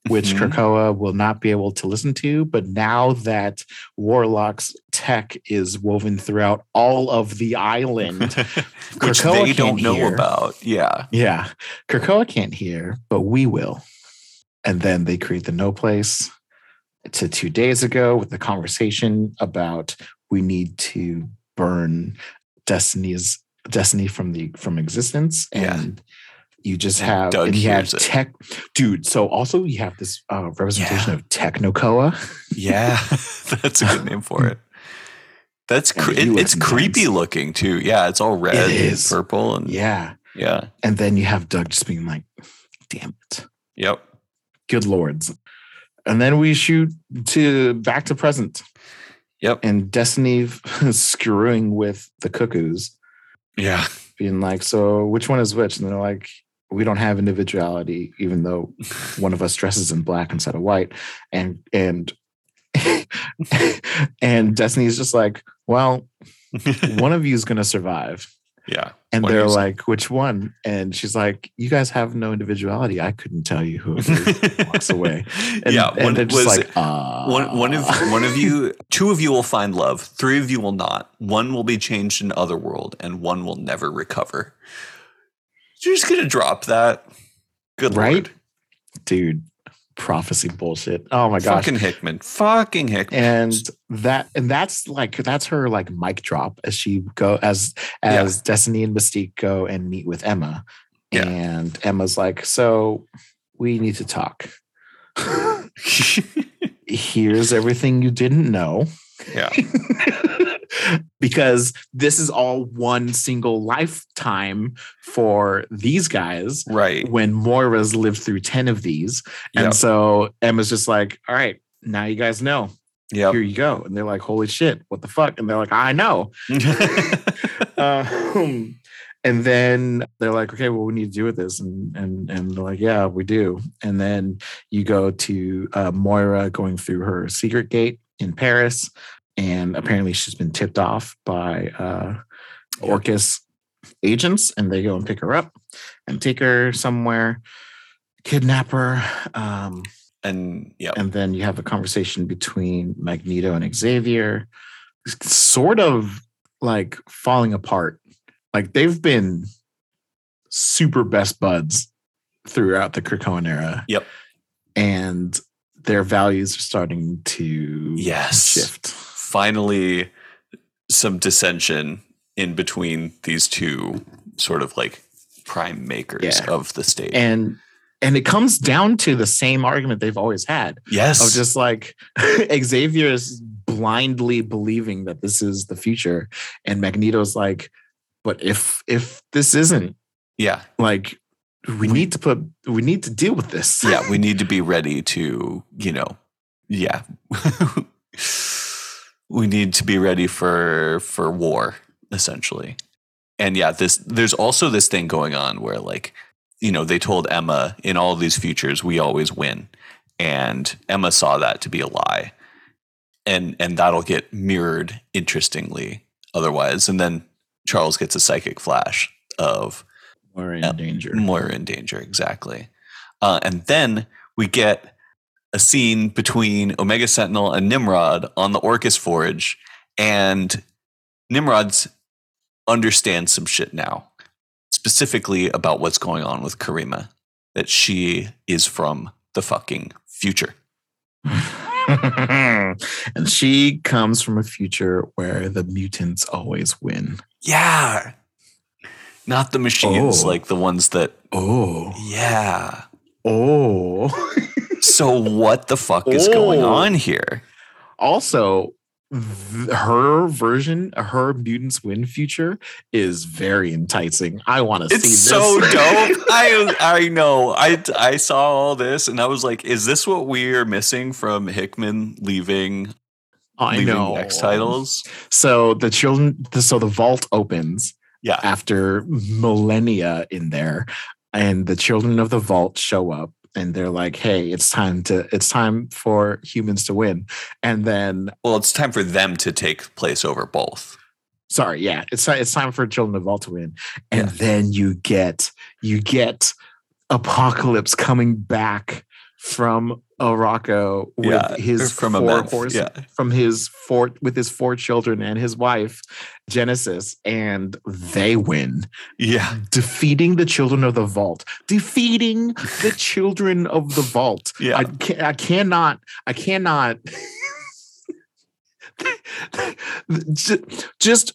which Krakoa will not be able to listen to. But now that Warlock's tech is woven throughout all of the island, which they don't know about. Yeah. Yeah. Krakoa can't hear, but we will. And then they create the No Place to 2 days ago with the conversation about we need to burn Destiny from existence. And you just have Doug hears it. Tech, dude. So also you have this representation of Technocoa. Yeah, that's a good name for it. That's it's creepy looking too. Yeah, it's all red and purple and yeah. And then you have Doug just being like, "Damn it." Yep. Good lords. And then we shoot to back to present. Yep. And Destiny screwing with the cuckoos. Yeah. Being like, so which one is which? And they're like, we don't have individuality, even though one of us dresses in black instead of white. And and Destiny's just like, well, one of you is going to survive. Yeah. And they're like, which one? And she's like, you guys have no individuality. I couldn't tell you who walks away. And, yeah. And they're just like, one of you, two of you will find love. Three of you will not. One will be changed in Otherworld and one will never recover. You're just going to drop that. Good Lord. Right? Dude. Prophecy bullshit. Oh my gosh. Fucking Hickman. And that's her like mic drop as she go as Destiny and Mystique go and meet with Emma. Yeah. And Emma's like, so we need to talk. Here's everything you didn't know. Yeah. Because this is all one single lifetime for these guys. Right. When Moira's lived through 10 of these. Yep. And so Emma's just like, all right, now you guys know. Yeah. Here you go. And they're like, holy shit, what the fuck? And they're like, I know. And then they're like, okay, well, we need to do with this. And they're like, yeah, we do. And then you go to Moira going through her secret gate in Paris. And apparently she's been tipped off by Orcus agents, and they go and pick her up and take her somewhere, kidnap her. And then you have a conversation between Magneto and Xavier, sort of like falling apart. Like they've been super best buds throughout the Krakoan era. Yep. And their values are starting to shift. Finally, some dissension in between these two sort of like prime makers of the state. And it comes down to the same argument they've always had. Yes. Of just like Xavier is blindly believing that this is the future. And Magneto's like, but if this isn't, like we need to deal with this. Yeah, we need to be ready to, we need to be ready for war, essentially. And there's also this thing going on where, like, they told Emma in all these futures, we always win. And Emma saw that to be a lie. And that'll get mirrored, interestingly, otherwise. And then Charles gets a psychic flash of Moira in danger. Moira in danger, exactly. And then we get a scene between Omega Sentinel and Nimrod on the Orcus Forge, and Nimrod's understands some shit now, specifically about what's going on with Karima, that she is from the fucking future. And she comes from a future where the mutants always win. Yeah. Not the machines, like the ones that... Oh. Yeah. Oh. So what the fuck is going on here? Also, her version, her mutants win future is very enticing. I want to see this. It's so dope. I know. I saw all this and I was like, is this what we are missing from Hickman leaving? I know. X titles. So the children. So the vault opens. Yeah. After millennia in there, and the Children of the Vault show up. And they're like, hey, it's time for humans to win. And then... Well, it's time for them to take place over both. Sorry, yeah. It's time for Children of Vault to win. And then you get Apocalypse coming back from Araco with his four children and his wife, Genesis, and they win. Yeah. Defeating the Children of the Vault. Yeah. I cannot just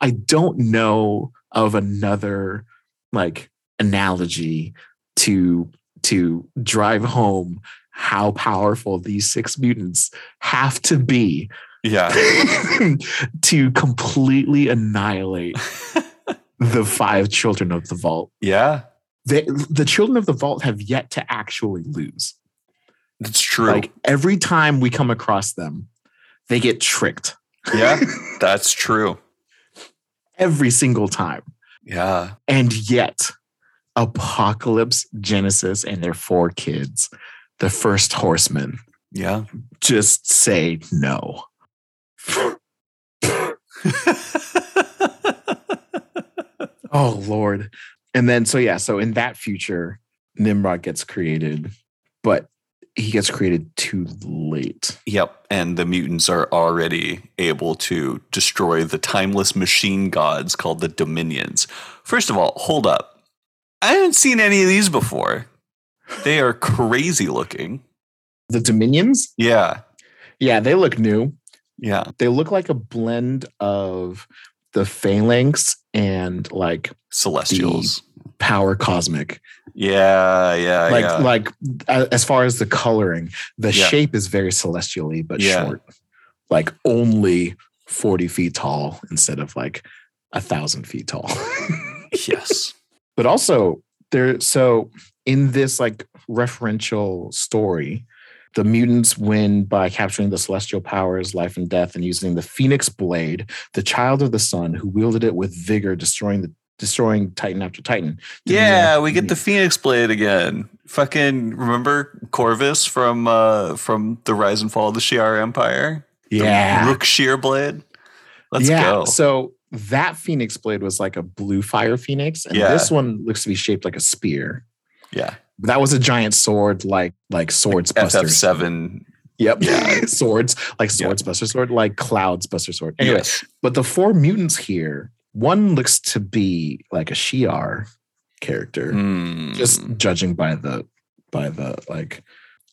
I don't know of another like analogy to drive home how powerful these six mutants have to be to completely annihilate the five Children of the Vault. Yeah. The Children of the Vault have yet to actually lose. That's true. Like every time we come across them, they get tricked. Yeah, that's true. Every single time. Yeah. And yet... Apocalypse, Genesis, and their four kids, the first horseman. Yeah. Just say no. Oh, Lord. And then, so yeah, so in that future, Nimrod gets created, but he gets created too late. Yep. And the mutants are already able to destroy the timeless machine gods called the Dominions. First of all, hold up. I haven't seen any of these before. They are crazy looking. The Dominions? Yeah. Yeah, they look new. Yeah. They look like a blend of the Phalanx and like Celestials. Power Cosmic. Yeah. Like as far as the coloring, the shape is very celestially, but short. Like only 40 feet tall instead of like 1,000 feet tall. Yes. But also there, so in this like referential story, the mutants win by capturing the celestial powers, life and death, and using the Phoenix Blade, the child of the sun, who wielded it with vigor, destroying Titan after Titan. Yeah, we get the Phoenix Blade again. Fucking remember Corvus from the Rise and Fall of the Shi'ar Empire? Yeah. The Rook Shear Blade? Let's go. So that Phoenix Blade was like a blue fire phoenix, and this one looks to be shaped like a spear. Yeah. That was a giant sword, like Swords like Buster. FF7. Yep. Yeah. Swords. Like Swords Buster Sword. Like Clouds Buster Sword. Anyway, but the four mutants here, one looks to be like a Shi'ar character, just judging by the like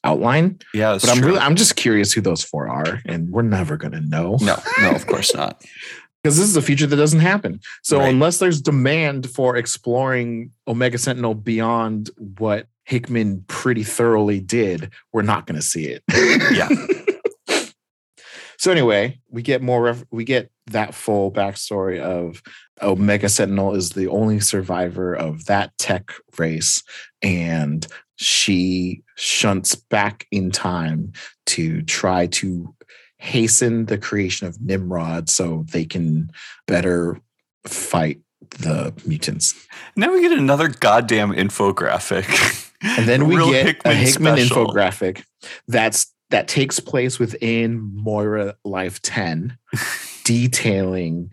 outline. Yeah. But I'm just curious who those four are, and we're never going to know. No, of course not. Because this is a future that doesn't happen. So unless there's demand for exploring Omega Sentinel beyond what Hickman pretty thoroughly did, we're not going to see it. Yeah. So anyway, we get that full backstory of Omega Sentinel is the only survivor of that tech race, and she shunts back in time to try to hasten the creation of Nimrod so they can better fight the mutants. Now we get another goddamn infographic. And then we get a Hickman special infographic that takes place within Moira Life 10, detailing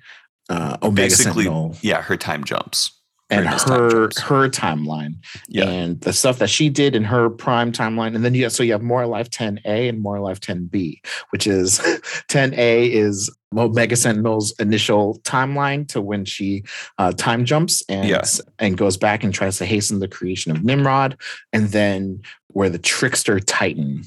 Omega Sentinel. Yeah, her time jumps. And her timeline and the stuff that she did in her prime timeline. And then you have Moira Life 10A and Moira Life 10B, which is 10A is Omega Sentinel's initial timeline to when she time jumps and goes back and tries to hasten the creation of Nimrod. And then where the trickster Titan,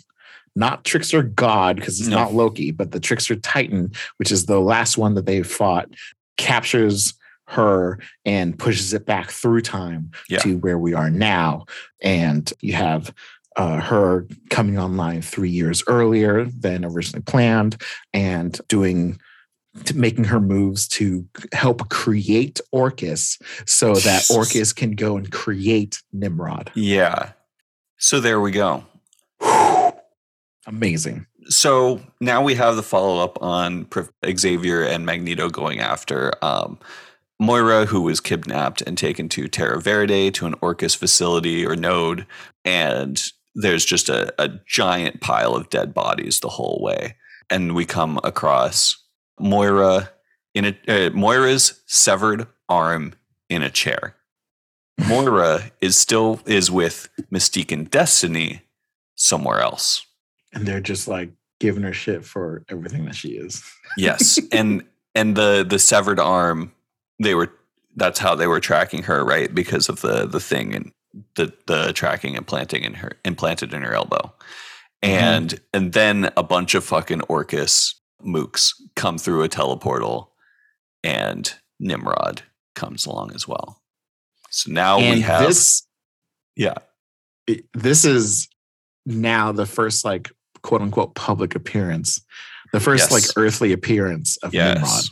not trickster God, because it's not Loki, but the trickster Titan, which is the last one that they fought, captures her and pushes it back through time to where we are now. And you have her coming online 3 years earlier than originally planned and making her moves to help create Orcus so that Orcus can go and create Nimrod. Yeah. So there we go. Amazing. So now we have the follow-up on Xavier and Magneto going after Moira, who was kidnapped and taken to Terra Verde, to an Orcus facility or node, and there's just a giant pile of dead bodies the whole way. And we come across Moira Moira's severed arm in a chair. Moira is with Mystique and Destiny somewhere else, and they're just like giving her shit for everything that she is. Yes, and the severed arm. That's how they were tracking her, right? Because of the thing and the tracking implanted in her elbow. And and then a bunch of fucking Orcus mooks come through a teleportal, and Nimrod comes along as well. So now we have this. Yeah. This is now the first like quote unquote public appearance. The first like earthly appearance of Nimrod.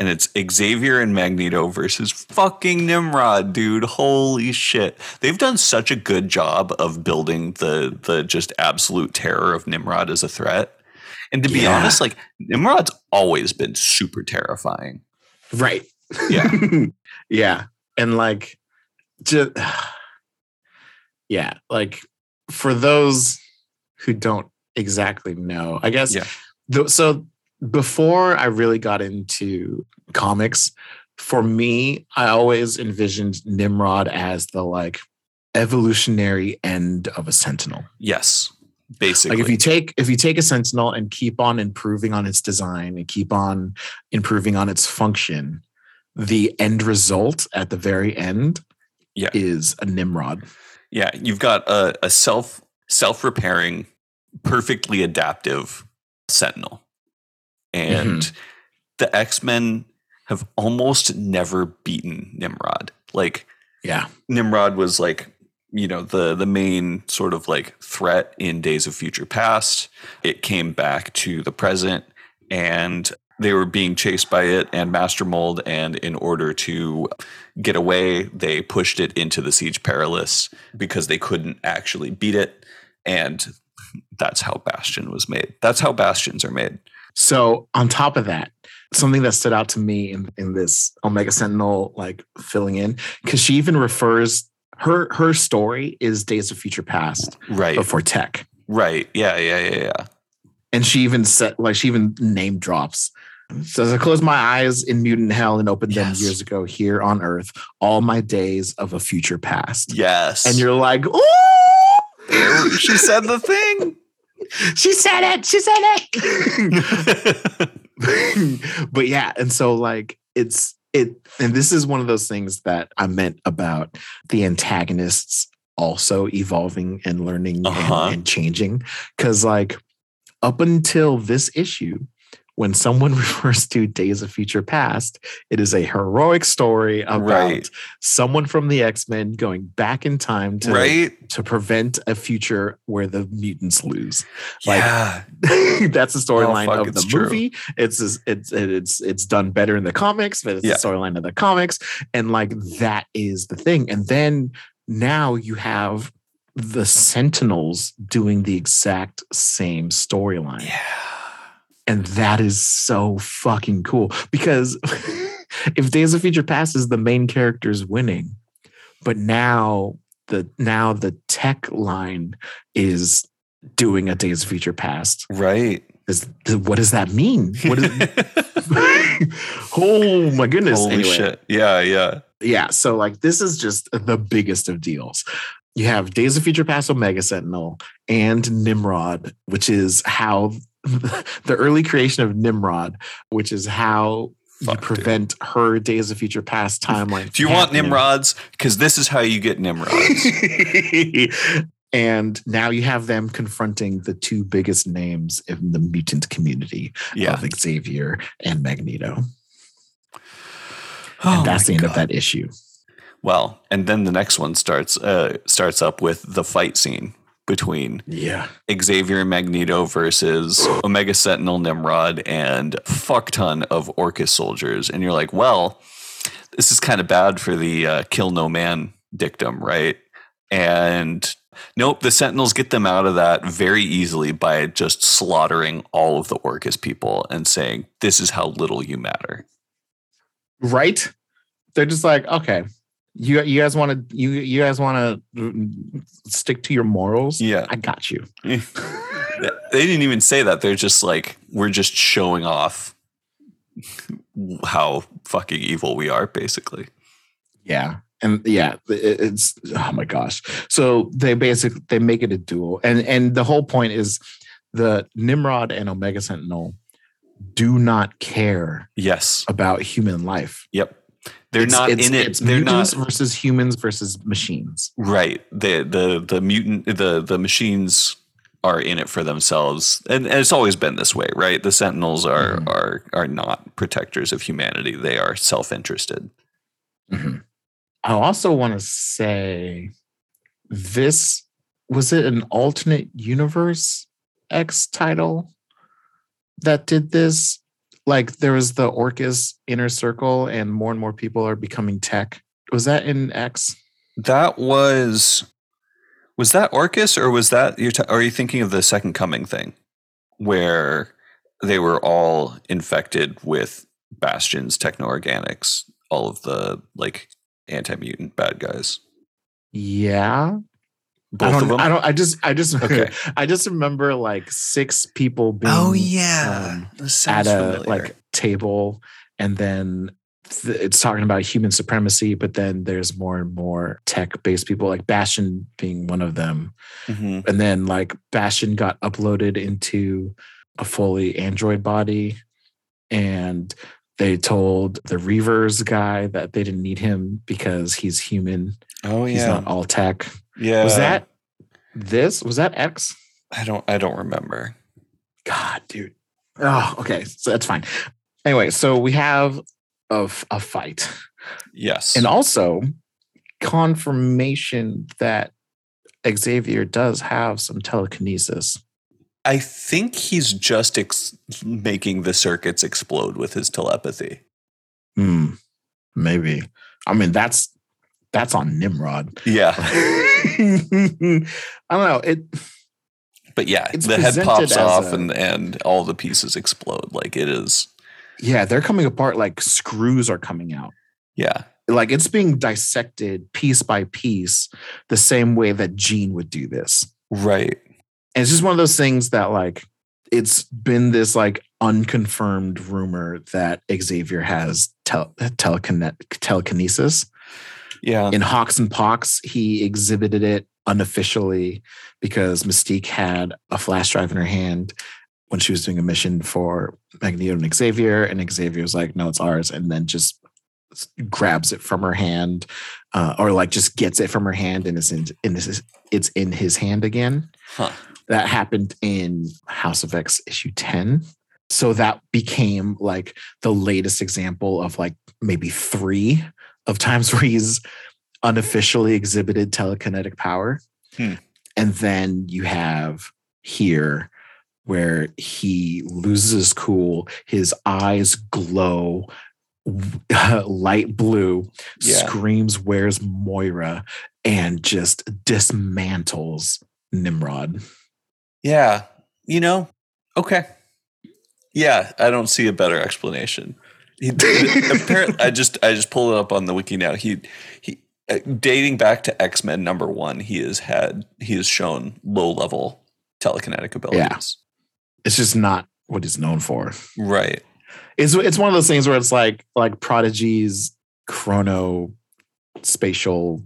And it's Xavier and Magneto versus fucking Nimrod, dude. Holy shit. They've done such a good job of building the just absolute terror of Nimrod as a threat. And to be honest, like Nimrod's always been super terrifying. Right. Yeah. Yeah. And like, just, yeah. Like for those who don't exactly know, I guess. So before I really got into comics, for me, I always envisioned Nimrod as the like evolutionary end of a Sentinel. Yes. Basically, like if you take a Sentinel and keep on improving on its design and keep on improving on its function, the end result at the very end is a Nimrod. Yeah, you've got a self-repairing, perfectly adaptive Sentinel. And the X-Men have almost never beaten Nimrod. Like, Nimrod was like, you know, the main sort of like threat in Days of Future Past. It came back to the present and they were being chased by it and Master Mold. And in order to get away, they pushed it into the Siege Perilous because they couldn't actually beat it. And that's how Bastion was made. That's how Bastions are made. So on top of that, something that stood out to me in this Omega Sentinel, like filling in, because she even refers... Her story is Days of Future Past, right? Before tech, right? Yeah. And she even said, like, she even name drops. Says, "I closed my eyes in mutant hell and opened them years ago here on Earth. All my days of a future past." Yes, and you're like, "Ooh!" She said the thing. She said it. But yeah, and so like it's. And this is one of those things that I meant about the antagonists also evolving and learning and changing. Because like up until this issue, when someone refers to Days of Future Past, it is a heroic story about someone from the X-Men going back in time to prevent a future where the mutants lose. Yeah. Like that's the storyline of the movie. True. It's done better in the comics, but it's the storyline of the comics, and like that is the thing. And then now you have the Sentinels doing the exact same storyline. Yeah. And that is so fucking cool because if Days of Future Past is the main character's winning, but now the tech line is doing a Days of Future Past. Right. What does that mean? Oh my goodness. Holy shit. Yeah. Yeah. So like this is just the biggest of deals. You have Days of Future Past Omega Sentinel and Nimrod, which is how... the early creation of Nimrod, which is how you prevent her Days of Future Past timeline. Do you want Nimrods? Because this is how you get Nimrods. And now you have them confronting the two biggest names in the mutant community of Xavier and Magneto. And that's the end of that issue. Well, and then the next one starts up with the fight scene between Xavier and Magneto versus Omega Sentinel, Nimrod, and fuck ton of Orcus soldiers. And you're like, well, this is kind of bad for the kill no man dictum, right? And nope, the Sentinels get them out of that very easily by just slaughtering all of the Orcus people and saying, this is how little you matter. Right? They're just like, okay. You guys want to stick to your morals? Yeah, I got you. They didn't even say that. They're just like, we're just showing off how fucking evil we are, basically. Yeah, and it's oh my gosh. So they make it a duel, and the whole point is the Nimrod and Omega Sentinel do not care. Yes. About human life. Yep. They're not in it. It's they're mutants not versus humans versus machines. Right. The machines are in it for themselves, and it's always been this way, right? The Sentinels are not protectors of humanity. They are self-interested. Mm-hmm. I also want to say, this was it an alternate universe X title that did this? Like there was the Orcus inner circle and more people are becoming tech. Was that in X? That was that Orcus or was that, are you thinking of the Second Coming thing where they were all infected with Bastion's techno-organics, all of the like anti-mutant bad guys? Yeah. I just I just remember like six people being at a like table, and then it's talking about human supremacy, but then there's more and more tech-based people, like Bastion being one of them. Mm-hmm. And then like Bastion got uploaded into a fully android body, and they told the Reavers guy that they didn't need him because he's human. Oh yeah, he's not all tech. Yeah, was that this? Was that X? I don't remember. God, dude. Oh, okay, so that's fine. Anyway, so we have a fight. Yes, and also confirmation that Xavier does have some telekinesis. I think he's just making the circuits explode with his telepathy. Maybe. I mean, that's on Nimrod. Yeah. I don't know. But yeah, the head pops off and all the pieces explode. Like it is. Yeah, they're coming apart like screws are coming out. Yeah. Like it's being dissected piece by piece the same way that Jean would do this. Right. And it's just one of those things that, like, it's been this, like, unconfirmed rumor that Xavier has telekinesis. Yeah. In Hawks and Pox, he exhibited it unofficially because Mystique had a flash drive in her hand when she was doing a mission for Magneto and Xavier was like, no, it's ours, and then just grabs it from her hand or, like, just gets it from her hand and it's in his hand again. Huh. That happened in House of X issue 10. So that became like the latest example of like maybe 3 of times where he's unofficially exhibited telekinetic power. Hmm. And then you have here where he loses cool. His eyes glow light blue, yeah. Screams, "Where's Moira?" and just dismantles Nimrod. Yeah. You know? Okay. Yeah. I don't see a better explanation. Apparently, I just pulled it up on the wiki now. He dating back to X-Men number 1, he has shown low level telekinetic abilities. Yeah. It's just not what he's known for. Right. It's one of those things where it's like Prodigy's chrono spatial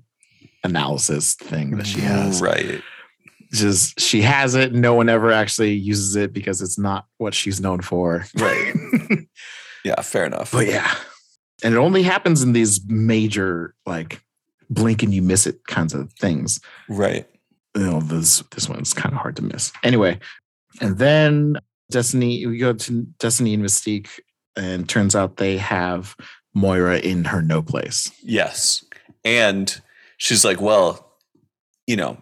analysis thing that she has. Right. Just she has it. No one ever actually uses it because it's not what she's known for. Right. Yeah, fair enough. But yeah. And it only happens in these major, like, blink and you miss it kinds of things. Right. You know, this one's kind of hard to miss. Anyway. And then Destiny, we go to Destiny and Mystique, and turns out they have Moira in her no place. Yes. And she's like, well, you know,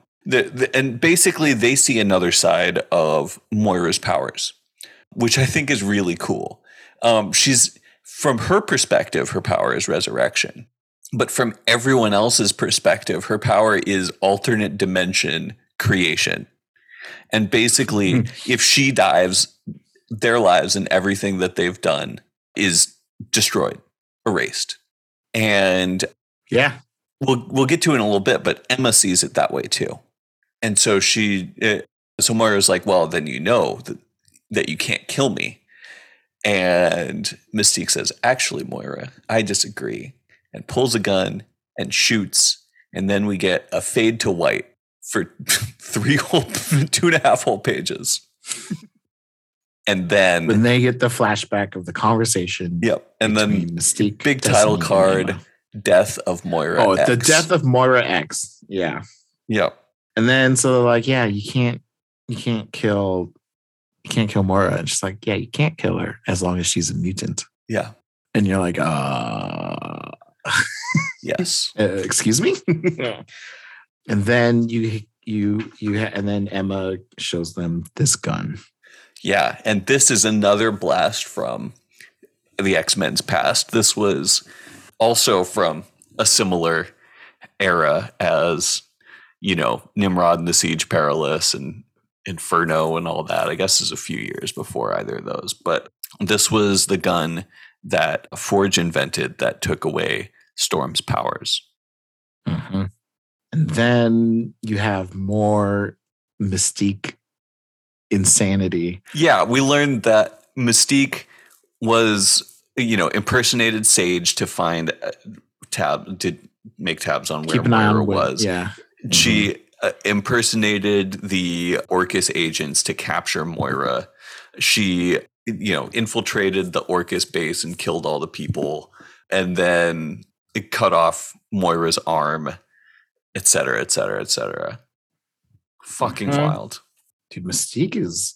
and basically they see another side of Moira's powers, which I think is really cool. She's, from her perspective, her power is resurrection. But from everyone else's perspective, her power is alternate dimension creation. And basically, if she dies, their lives and everything that they've done is destroyed, erased. And yeah, we'll get to it in a little bit, but Emma sees it that way too. And so so Moira's like, well, then you know that you can't kill me. And Mystique says, actually, Moira, I disagree. And pulls a gun and shoots. And then we get a fade to white for 2.5 whole pages. And then when they get the flashback of the conversation. Yep. And then Mystique, big title card, Death of Moira X. Oh, the Death of Moira X. Yeah. Yep. And then so they're like, yeah, you can't kill Moira. And she's like, yeah, you can't kill her as long as she's a mutant. Yeah. And you're like, yes. Excuse me? Yeah. And then then Emma shows them this gun. Yeah, and this is another blast from the X-Men's past. This was also from a similar era as, you know, Nimrod and the Siege Perilous and Inferno and all that. I guess is a few years before either of those. But this was the gun that Forge invented that took away Storm's powers. Mm-hmm. And then you have more Mystique insanity. Yeah, we learned that Mystique was you know, impersonated Sage to find tab to make tabs on where Moira was. Yeah. She impersonated the Orcus agents to capture Moira. She, you know, infiltrated the Orcus base and killed all the people, and then it cut off Moira's arm, et cetera, et cetera, et cetera. Fucking wild. Dude, Mystique is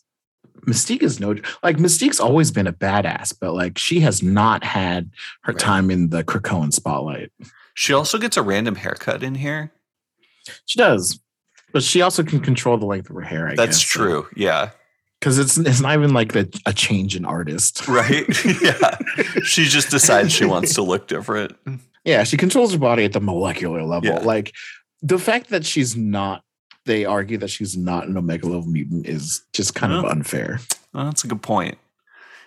no, like, Mystique's always been a badass, but like, she has not had her time in the Krakoan spotlight. She also gets a random haircut in here. She does, but she also can control the length of her hair. I guess that's true. Yeah, because it's not even like a change in artist, right? Yeah, she just decides she wants to look different. Yeah, she controls her body at the molecular level. Yeah. Like, the fact that she's not. They argue that she's not an Omega level mutant is just kind of unfair. Well, that's a good point.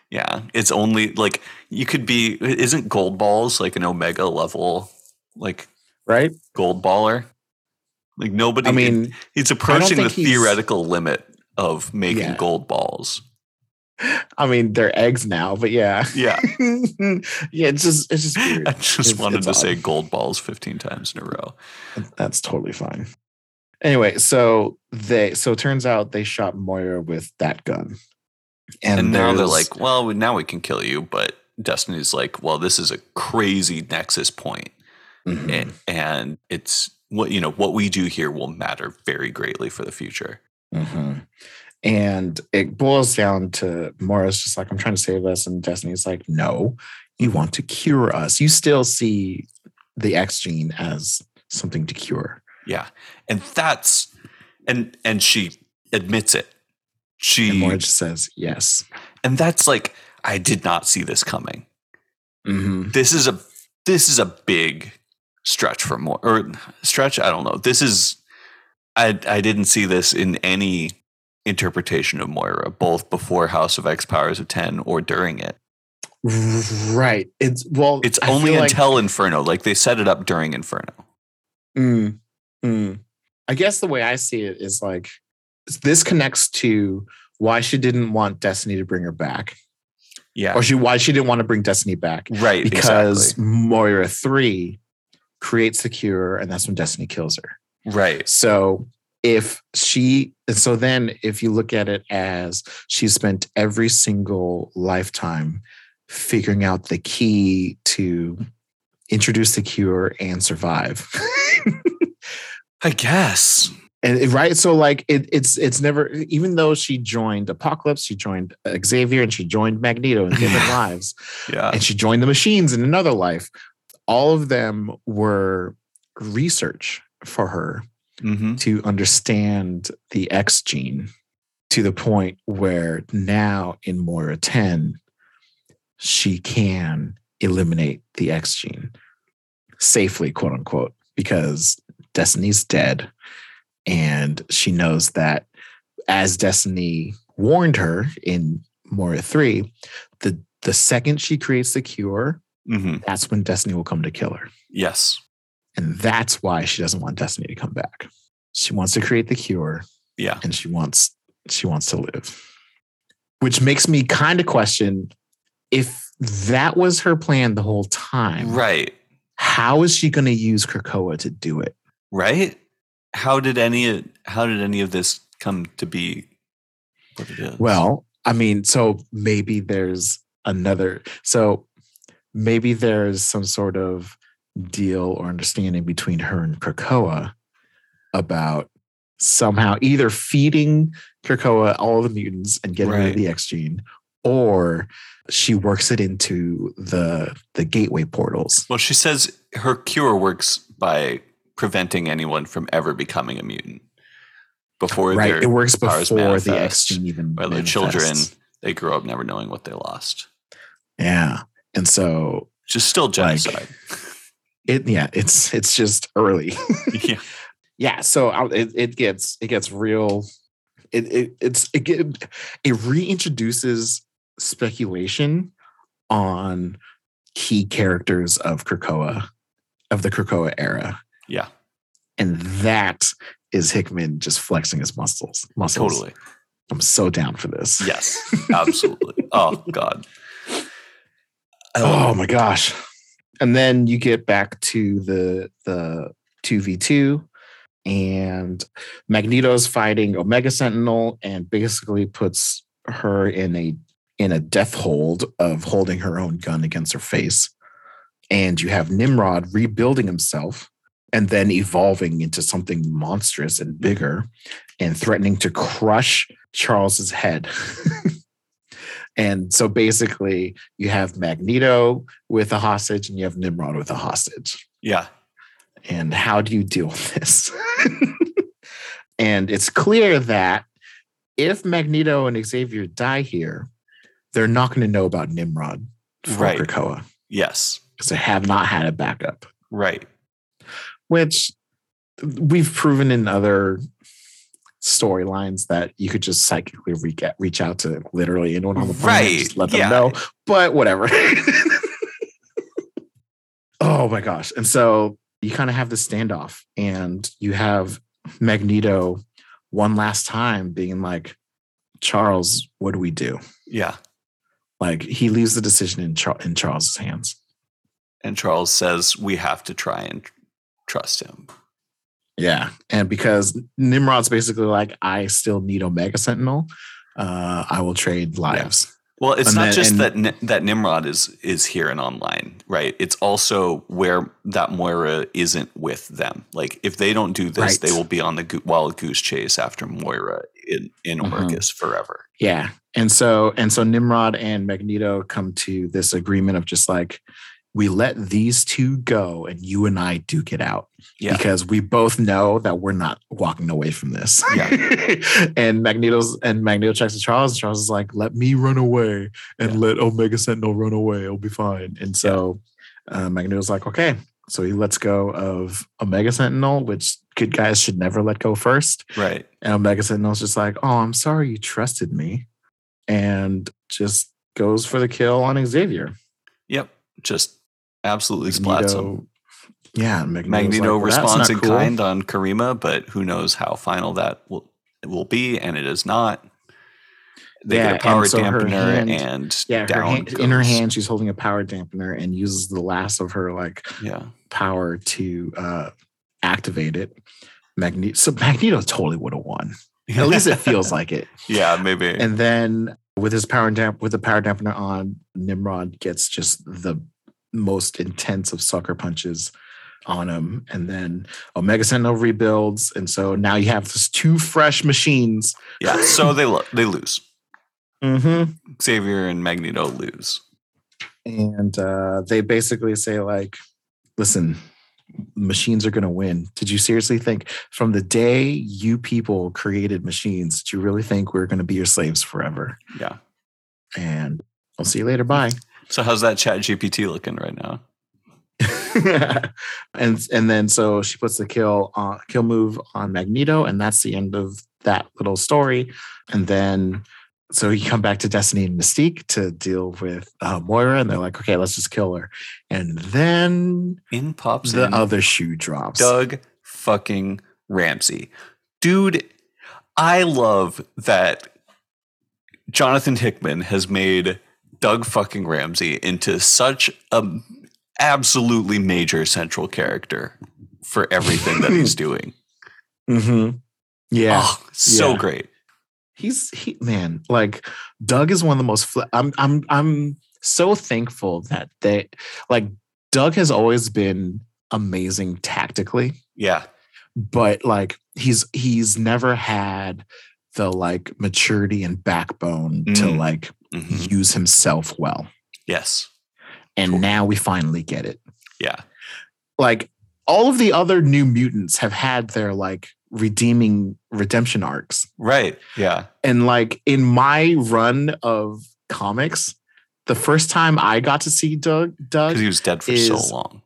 Yeah, it's only like you could be. Isn't Gold Balls like an Omega level, like, right? Gold Baller. Like, nobody. I mean, he's approaching the theoretical limit of making gold balls. I mean, they're eggs now, but yeah, yeah. It's just weird. I just wanted to say gold balls 15 times in a row. That's totally fine. Anyway, so it turns out they shot Moira with that gun, and now they're like, well, now we can kill you. But Destiny's like, well, this is a crazy nexus point, and it's. What we do here will matter very greatly for the future. Mm-hmm. And it boils down to Moira's just like, I'm trying to save us. And Destiny's like, no, you want to cure us. You still see the X gene as something to cure. Yeah. And that's, and she admits it. And Moira just says, yes. And that's like, I did not see this coming. Mm-hmm. This is a big stretch for more or stretch. I don't know. This is, I didn't see this in any interpretation of Moira, both before House of X Powers of 10 or during it. Right. It's only until Inferno. Like, they set it up during Inferno. I guess the way I see it is like, this connects to why she didn't want Destiny to bring her back. Yeah. Or why she didn't want to bring Destiny back. Right. Because Moira 3 creates the cure, and that's when Destiny kills her. Right. So then if you look at it as she spent every single lifetime figuring out the key to introduce the cure and survive. I guess. And right. So like it's never, even though she joined Apocalypse, she joined Xavier, and she joined Magneto in different lives. Yeah. And she joined the machines in another life. All of them were research for her to understand the X gene, to the point where now in Moira 10, she can eliminate the X gene safely, quote unquote, because Destiny's dead. And she knows that, as Destiny warned her in Moira 3, the second she creates the cure, that's when Destiny will come to kill her. Yes. And that's why she doesn't want Destiny to come back. She wants to create the cure. Yeah. And she wants to live. Which makes me kind of question, if that was her plan the whole time. Right. How is she going to use Krakoa to do it? Right? How did any of this come to be what it is? Well, I mean, maybe there's some sort of deal or understanding between her and Krakoa about somehow either feeding Krakoa all the mutants and getting rid of the X gene, or she works it into the gateway portals. Well, she says her cure works by preventing anyone from ever becoming a mutant. It works before the X gene even manifests. The children, they grow up never knowing what they lost. Yeah. And so, just still genocide. Like, it's just early. Yeah. Yeah. So it gets real. It reintroduces speculation on key characters of Krakoa, of the Krakoa era. Yeah. And that is Hickman just flexing his muscles. Totally. I'm so down for this. Yes, absolutely. Oh God. Oh my gosh. And then you get back to the 2v2, and Magneto's fighting Omega Sentinel and basically puts her in a death hold of holding her own gun against her face. And you have Nimrod rebuilding himself and then evolving into something monstrous and bigger and threatening to crush Charles's head. And so basically you have Magneto with a hostage and you have Nimrod with a hostage. Yeah. And how do you deal with this? And it's clear that if Magneto and Xavier die here, they're not going to know about Nimrod from Krakoa. Yes. Because they have not had a backup. Right. Which we've proven in other storylines that you could just psychically reach out to literally anyone on the planet, right, just let them know, but whatever. Oh my gosh. And so you kind of have the standoff, and you have Magneto one last time being like, Charles, what do we do? Yeah. Like, he leaves the decision in Charles's hands. And Charles says, we have to try and trust him. Yeah, and because Nimrod's basically like, I still need Omega Sentinel, I will trade lives. Yeah. Well, it's that Nimrod is here and online, right? It's also where that Moira isn't with them. Like, if they don't do this, they will be on the wild goose chase after Moira in Orcus forever. Yeah, and so Nimrod and Magneto come to this agreement of just like, we let these two go and you and I do get out because we both know that we're not walking away from this. Yeah. and Magneto checks with Charles, and Charles is like, let me run away and let Omega Sentinel run away. It'll be fine. And so Magneto's like, okay. So he lets go of Omega Sentinel, which good guys should never let go first. Right. And Omega Sentinel's just like, oh, I'm sorry you trusted me. And just goes for the kill on Xavier. Yep. Just absolutely splats him. Yeah, Magneto like, responds in kind on Karima, but who knows how final that will be, and it is not. They get a power dampener, in her hand, she's holding a power dampener and uses the last of her power to activate it. Magneto totally would have won. At least it feels like it. Yeah, maybe. And then with the power dampener on, Nimrod gets just the most intense of sucker punches on him, and then Omega Sentinel rebuilds, and so now you have these two fresh machines. Yeah, so they lose. Mm-hmm. Xavier and Magneto lose, and they basically say like, "Listen, machines are going to win. Did you seriously think from the day you people created machines, did you really think we're going to be your slaves forever?" Yeah. And I'll see you later. Bye. So how's that ChatGPT looking right now? and then so she puts the kill move on Magneto, and that's the end of that little story. And then so you come back to Destiny and Mystique to deal with Moira, and they're like, okay, let's just kill her. And then the other shoe drops. Doug fucking Ramsey. Dude, I love that Jonathan Hickman has made Doug fucking Ramsey into such an absolutely major central character for everything that he's doing. Mm-hmm. Yeah. Oh, so great. Doug is one of the most. I'm so thankful that Doug has always been amazing tactically. Yeah, but he's never had the maturity and backbone to use himself well. Yes, and now we finally get it. Yeah, all of the other New Mutants have had their redemption arcs, right? Yeah. And in my run of comics, the first time I got to see Doug, because he was dead for so long.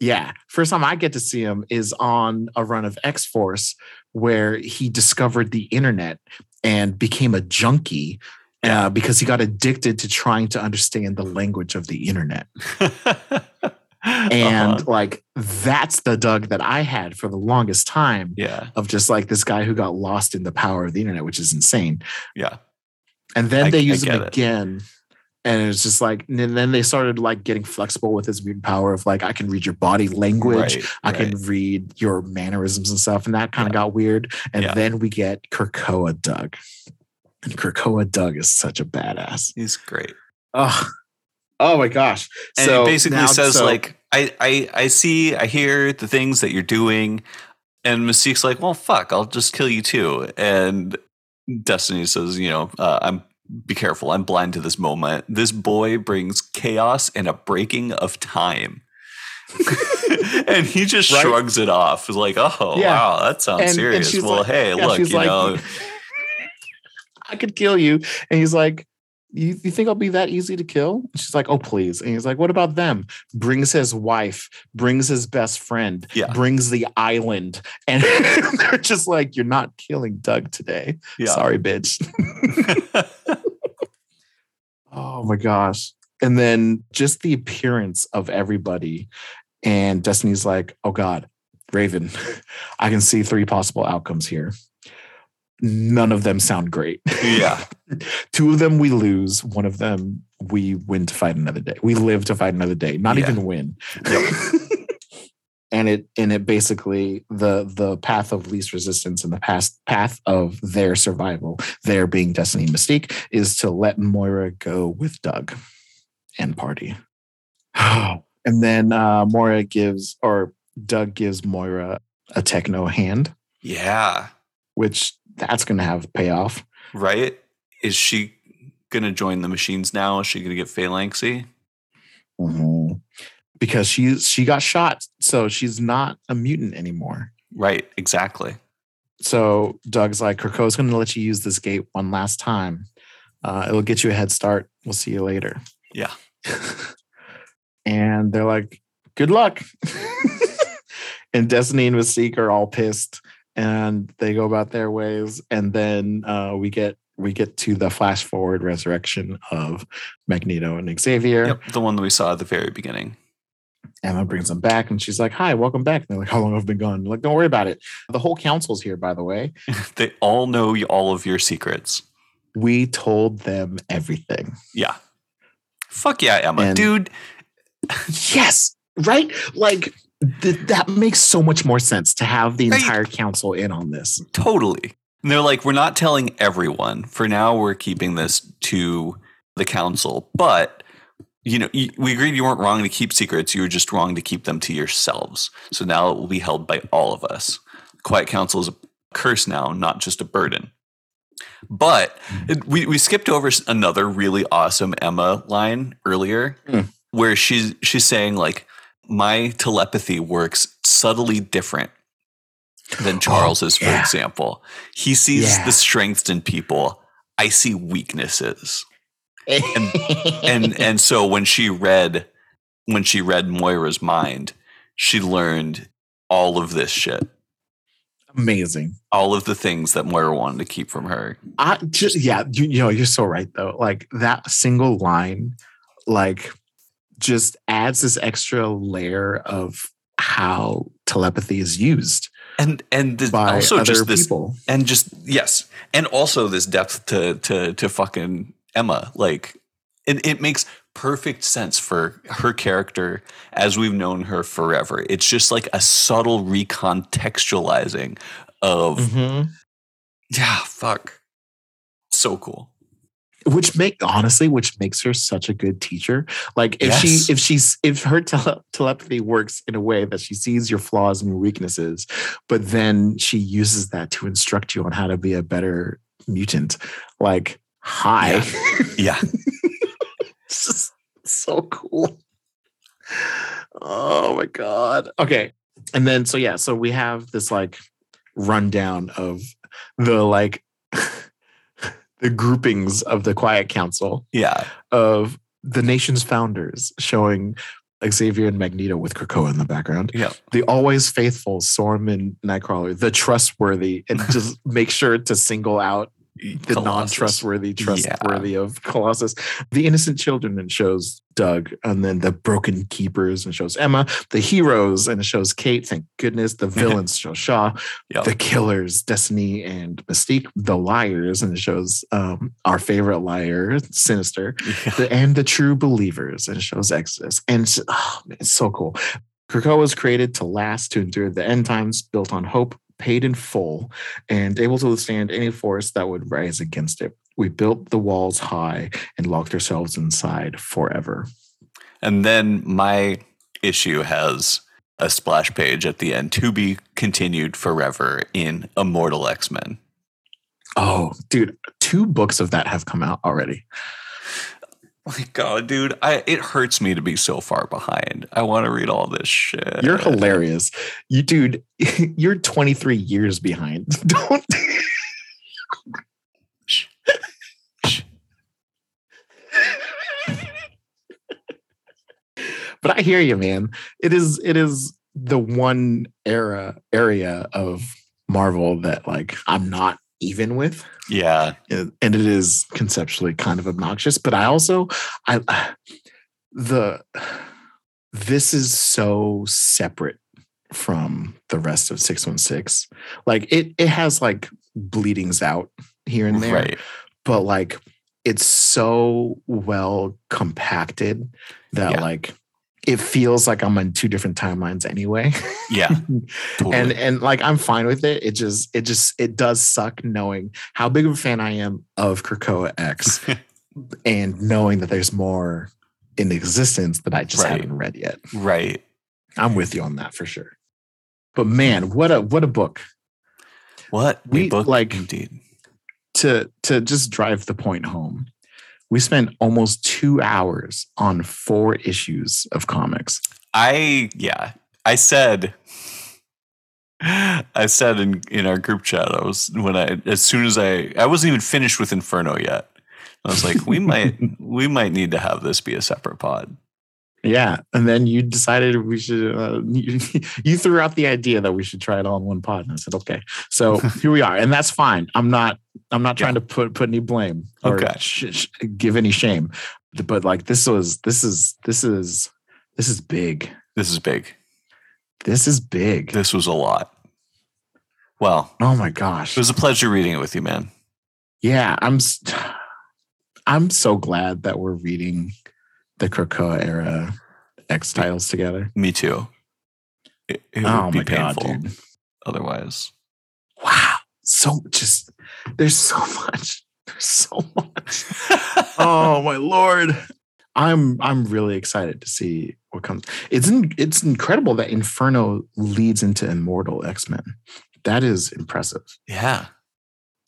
Yeah, first time I get to see him is on a run of X-Force where he discovered the internet and became a junkie because he got addicted to trying to understand the language of the internet. And that's the Doug that I had for the longest time. Yeah. Of just this guy who got lost in the power of the internet, which is insane. Yeah. And then they use him again And it's just like, and then they started like getting flexible with his weird power of like, I can read your body language. I can read your mannerisms and stuff. And that kind of got weird. And then we get Krakoa Doug. And Krakoa Doug is such a badass. He's great. Oh my gosh. And so it basically says like, I hear the things that you're doing. And Mystique's like, well, fuck, I'll just kill you too. And Destiny says, you know, be careful, I'm blind to this moment. This boy brings chaos and a breaking of time. And he just shrugs it off. He's like, oh, wow, that sounds serious. And well, like, hey, look, you like, know. I could kill you. And he's like, you think I'll be that easy to kill? She's like, oh, please. And he's like, what about them? Brings his wife, brings his best friend, brings the island. And they're just like, you're not killing Doug today. Yeah. Sorry, bitch. Oh, my gosh. And then just the appearance of everybody. And Destiny's like, oh, God, Raven, I can see three possible outcomes here. None of them sound great. Yeah. Two of them we lose. One of them we win to fight another day. We live to fight another day. Not even win. Yep. And it basically the path of least resistance and the path of their survival, their being Destiny and Mystique, is to let Moira go with Doug and party. And then Doug gives Moira a techno hand. Yeah. Which that's going to have payoff. Right? Is she going to join the machines now? Is she going to get Phalanxy? Mm-hmm. Because she got shot, so she's not a mutant anymore. Right, exactly. So Doug's like, Krakoa's going to let you use this gate one last time. It'll get you a head start. We'll see you later. Yeah. And they're like, good luck. And Destiny and Mystique are all pissed. And they go about their ways. And then we get to the flash forward resurrection of Magneto and Xavier. Yep, the one that we saw at the very beginning. Emma brings them back and she's like, hi, welcome back. And they're like, how long have I been gone? Like, don't worry about it. The whole council's here, by the way. They all know all of your secrets. We told them everything. Yeah. Fuck yeah, Emma. And dude. Yes. Right? Like, that makes so much more sense to have the entire council in on this. Totally. And they're like, we're not telling everyone. For now, we're keeping this to the council. But, you know, we agreed you weren't wrong to keep secrets. You were just wrong to keep them to yourselves. So now it will be held by all of us. The Quiet Council is a curse now, not just a burden. But we skipped over another really awesome Emma line earlier where she's saying, like, my telepathy works subtly different than Charles's, for example. He sees the strengths in people. I see weaknesses. And so when she read Moira's mind, she learned all of this shit. Amazing. All of the things that Moira wanted to keep from her. I just you know, you're so right though. Like that single line, like just adds this extra layer of how telepathy is used, and also this depth to fucking Emma. Like it makes perfect sense for her character as we've known her forever. It's just like a subtle recontextualizing of fuck, so cool. Which makes her such a good teacher. Like if her telepathy works in a way that she sees your flaws and your weaknesses, but then she uses that to instruct you on how to be a better mutant. Like, hi. Yeah. It's just so cool. Oh my God. Okay. And then, so we have this like rundown of the like, the groupings of the Quiet Council, of the nation's founders, showing Xavier and Magneto with Krakoa in the background, the always faithful Storm and Nightcrawler, the trustworthy, and just make sure to single out the non-trustworthy, trustworthy of Colossus. The innocent children, and shows Doug, and then the broken keepers, and shows Emma. The heroes, and it shows Kate, thank goodness. The villains show Shaw. Yep. The killers, Destiny and Mystique. The liars, and it shows our favorite liar, Sinister. Yeah. And the true believers, and it shows Exodus. And it's so cool. Krakoa was created to last, to endure the end times, built on hope, paid in full, and able to withstand any force that would rise against it. We built the walls high and locked ourselves inside forever. And then my issue has a splash page at the end, to be continued forever in Immortal X-Men. Oh, dude, 2 books of that have come out already. My God, dude, it hurts me to be so far behind. I want to read all this shit. You're hilarious. Dude, you're 23 years behind. Don't. But I hear you, man. It is the one area of Marvel that, like, I'm not even with. Yeah. And it is conceptually kind of obnoxious, but this is so separate from the rest of 616. Like it has like bleedings out here and there, right, but like it's so well compacted that like it feels like I'm on 2 different timelines anyway. Yeah. Totally. And like, I'm fine with it. It does suck knowing how big of a fan I am of Krakoa X and knowing that there's more in existence that I just haven't read yet. Right. I'm with you on that for sure. But man, what a book. Indeed. To just drive the point home, we spent almost 2 hours on 4 issues of comics. I said in our group chat, I wasn't even finished with Inferno yet. I was like, we might need to have this be a separate pod. Yeah. And then you decided we should, you threw out the idea that we should try it all in one pod. And I said, okay, so here we are. And that's fine. I'm not trying to put any blame or give any shame, but like, this is big. This is big. This was a lot. Well, oh my gosh. It was a pleasure reading it with you, man. Yeah. I'm so glad that we're reading the Krakoa era X titles together. Me too. It would be painful. God, dude. Otherwise. Wow. There's so much. There's so much. Oh my Lord. I'm really excited to see what comes. It's incredible that Inferno leads into Immortal X-Men. That is impressive. Yeah.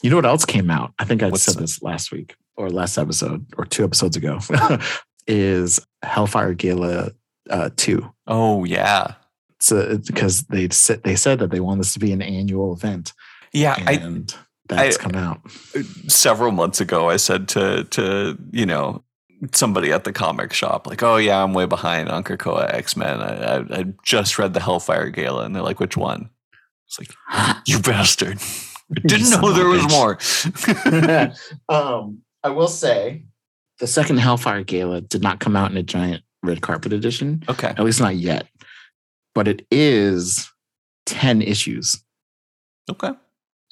You know what else came out? I think I said this last week or last episode or 2 episodes ago. Is Hellfire Gala 2. Oh, yeah. So because they said that they want this to be an annual event. Yeah. And that's come out. Several months ago, I said to somebody at the comic shop, like, oh, yeah, I'm way behind on Krakoa X-Men. I just read the Hellfire Gala. And they're like, which one? It's like, you bastard. I didn't know there was more. I will say, the second Hellfire Gala did not come out in a giant red carpet edition. Okay. At least not yet. But it is 10 issues. Okay.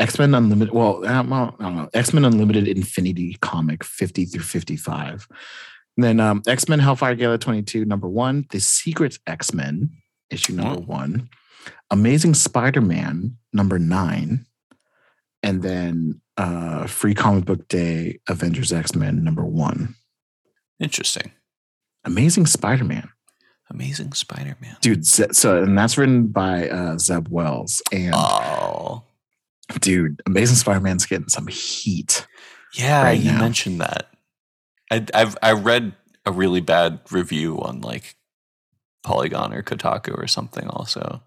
X-Men Unlimited. Well, I don't know. X-Men Unlimited Infinity Comic 50 through 55. And then X-Men Hellfire Gala 22, number 1. The Secret X-Men, issue number 1. Amazing Spider-Man, number 9. And then Free Comic Book Day, Avengers X-Men, number 1. Interesting. Amazing Spider-Man. Dude, so, and that's written by Zeb Wells. And dude, Amazing Spider-Man's getting some heat. Yeah, right, you mentioned that. I read a really bad review on like Polygon or Kotaku or something also.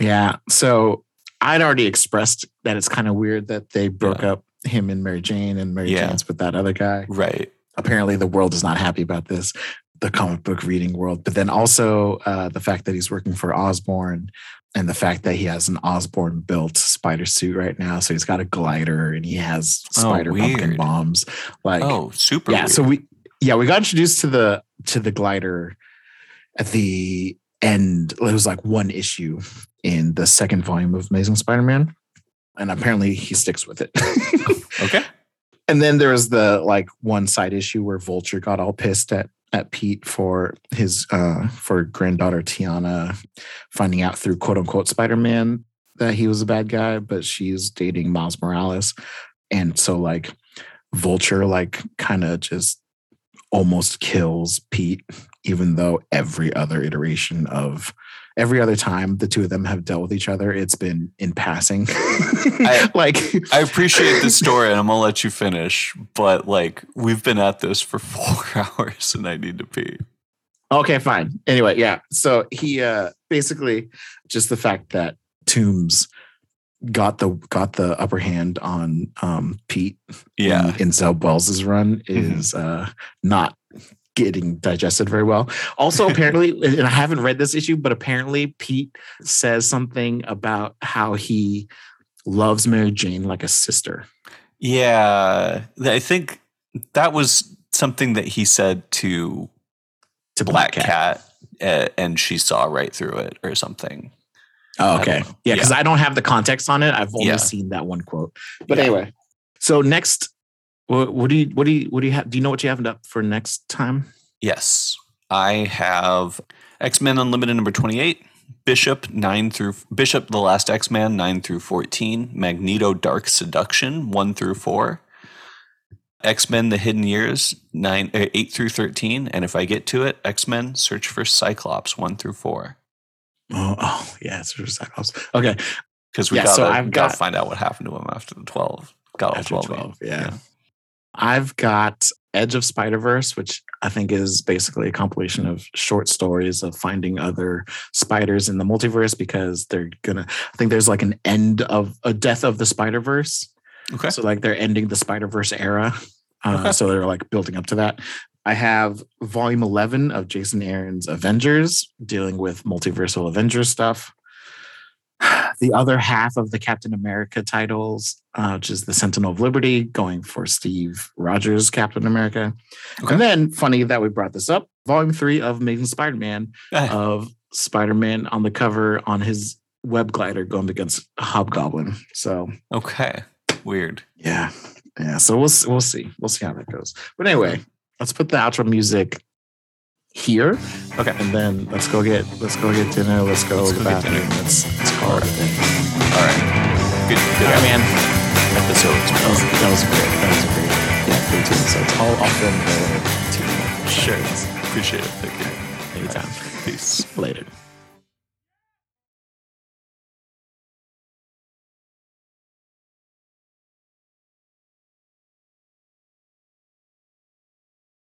Yeah, so I'd already expressed that it's kind of weird that they broke up him and Mary Jane's with that other guy. Right. Apparently the world is not happy about this. the comic book reading world, but then also the fact that he's working for Osborn and the fact that he has an Osborn built spider suit right now. So he's got a glider and he has spider pumpkin bombs. Like, oh, super. Yeah. Weird. So we got introduced to the glider at the end. It was like one issue in the second volume of Amazing Spider-Man. And apparently he sticks with it. Okay. And then there was the one side issue where Vulture got all pissed at Pete for his for granddaughter Tiana finding out through quote unquote Spider-Man that he was a bad guy, but she's dating Miles Morales. And so Vulture kind of just almost kills Pete, even though every other time the two of them have dealt with each other, it's been in passing. I appreciate the story and I'm gonna let you finish, but we've been at this for 4 hours and I need to pee. Okay, fine. Anyway, yeah. So he basically just the fact that Toomes got the upper hand on Pete in Zeb Wells' run is not getting digested very well. Also, apparently, and I haven't read this issue, but apparently Pete says something about how he loves Mary Jane like a sister. Yeah. I think that was something that he said to Black Cat, and she saw right through it or something. Oh, okay. Yeah, because I don't have the context on it. I've only seen that one quote. But anyway, so next... What do you have? Do you know what you have up for next time? Yes, I have X-Men Unlimited number 28, Bishop, The Last X-Man 9 through 14, Magneto Dark Seduction 1 through 4, X-Men The Hidden Years 8 through 13, and if I get to it, X-Men Search for Cyclops 1 through 4. Oh yeah, Search for Cyclops. Okay, because we gotta find out what happened to him after the 12. Got all 12. Yeah. I've got Edge of Spider-Verse, which I think is basically a compilation of short stories of finding other spiders in the multiverse, because they're gonna, I think there's an end of a death of the Spider-Verse. Okay. So they're ending the Spider-Verse era. So they're building up to that. I have volume 11 of Jason Aaron's Avengers, dealing with multiversal Avengers stuff. The other half of the Captain America titles, which is the Sentinel of Liberty, going for Steve Rogers' Captain America. Okay. And then, funny that we brought this up, Volume 3 of Amazing Spider-Man, of Spider-Man on the cover on his web glider going against Hobgoblin. So okay. Weird. Yeah. Yeah. So we'll see. We'll see how that goes. But anyway, let's put the outro music here. Okay. And then let's go get dinner. Let's go to the bathroom. Let's call it a thing. All right. Good man. Episode. That was great. Yeah, 13 episodes. I'll film the 2 minutes. Sure. Appreciate it. Thank you. Anytime. Peace. Later.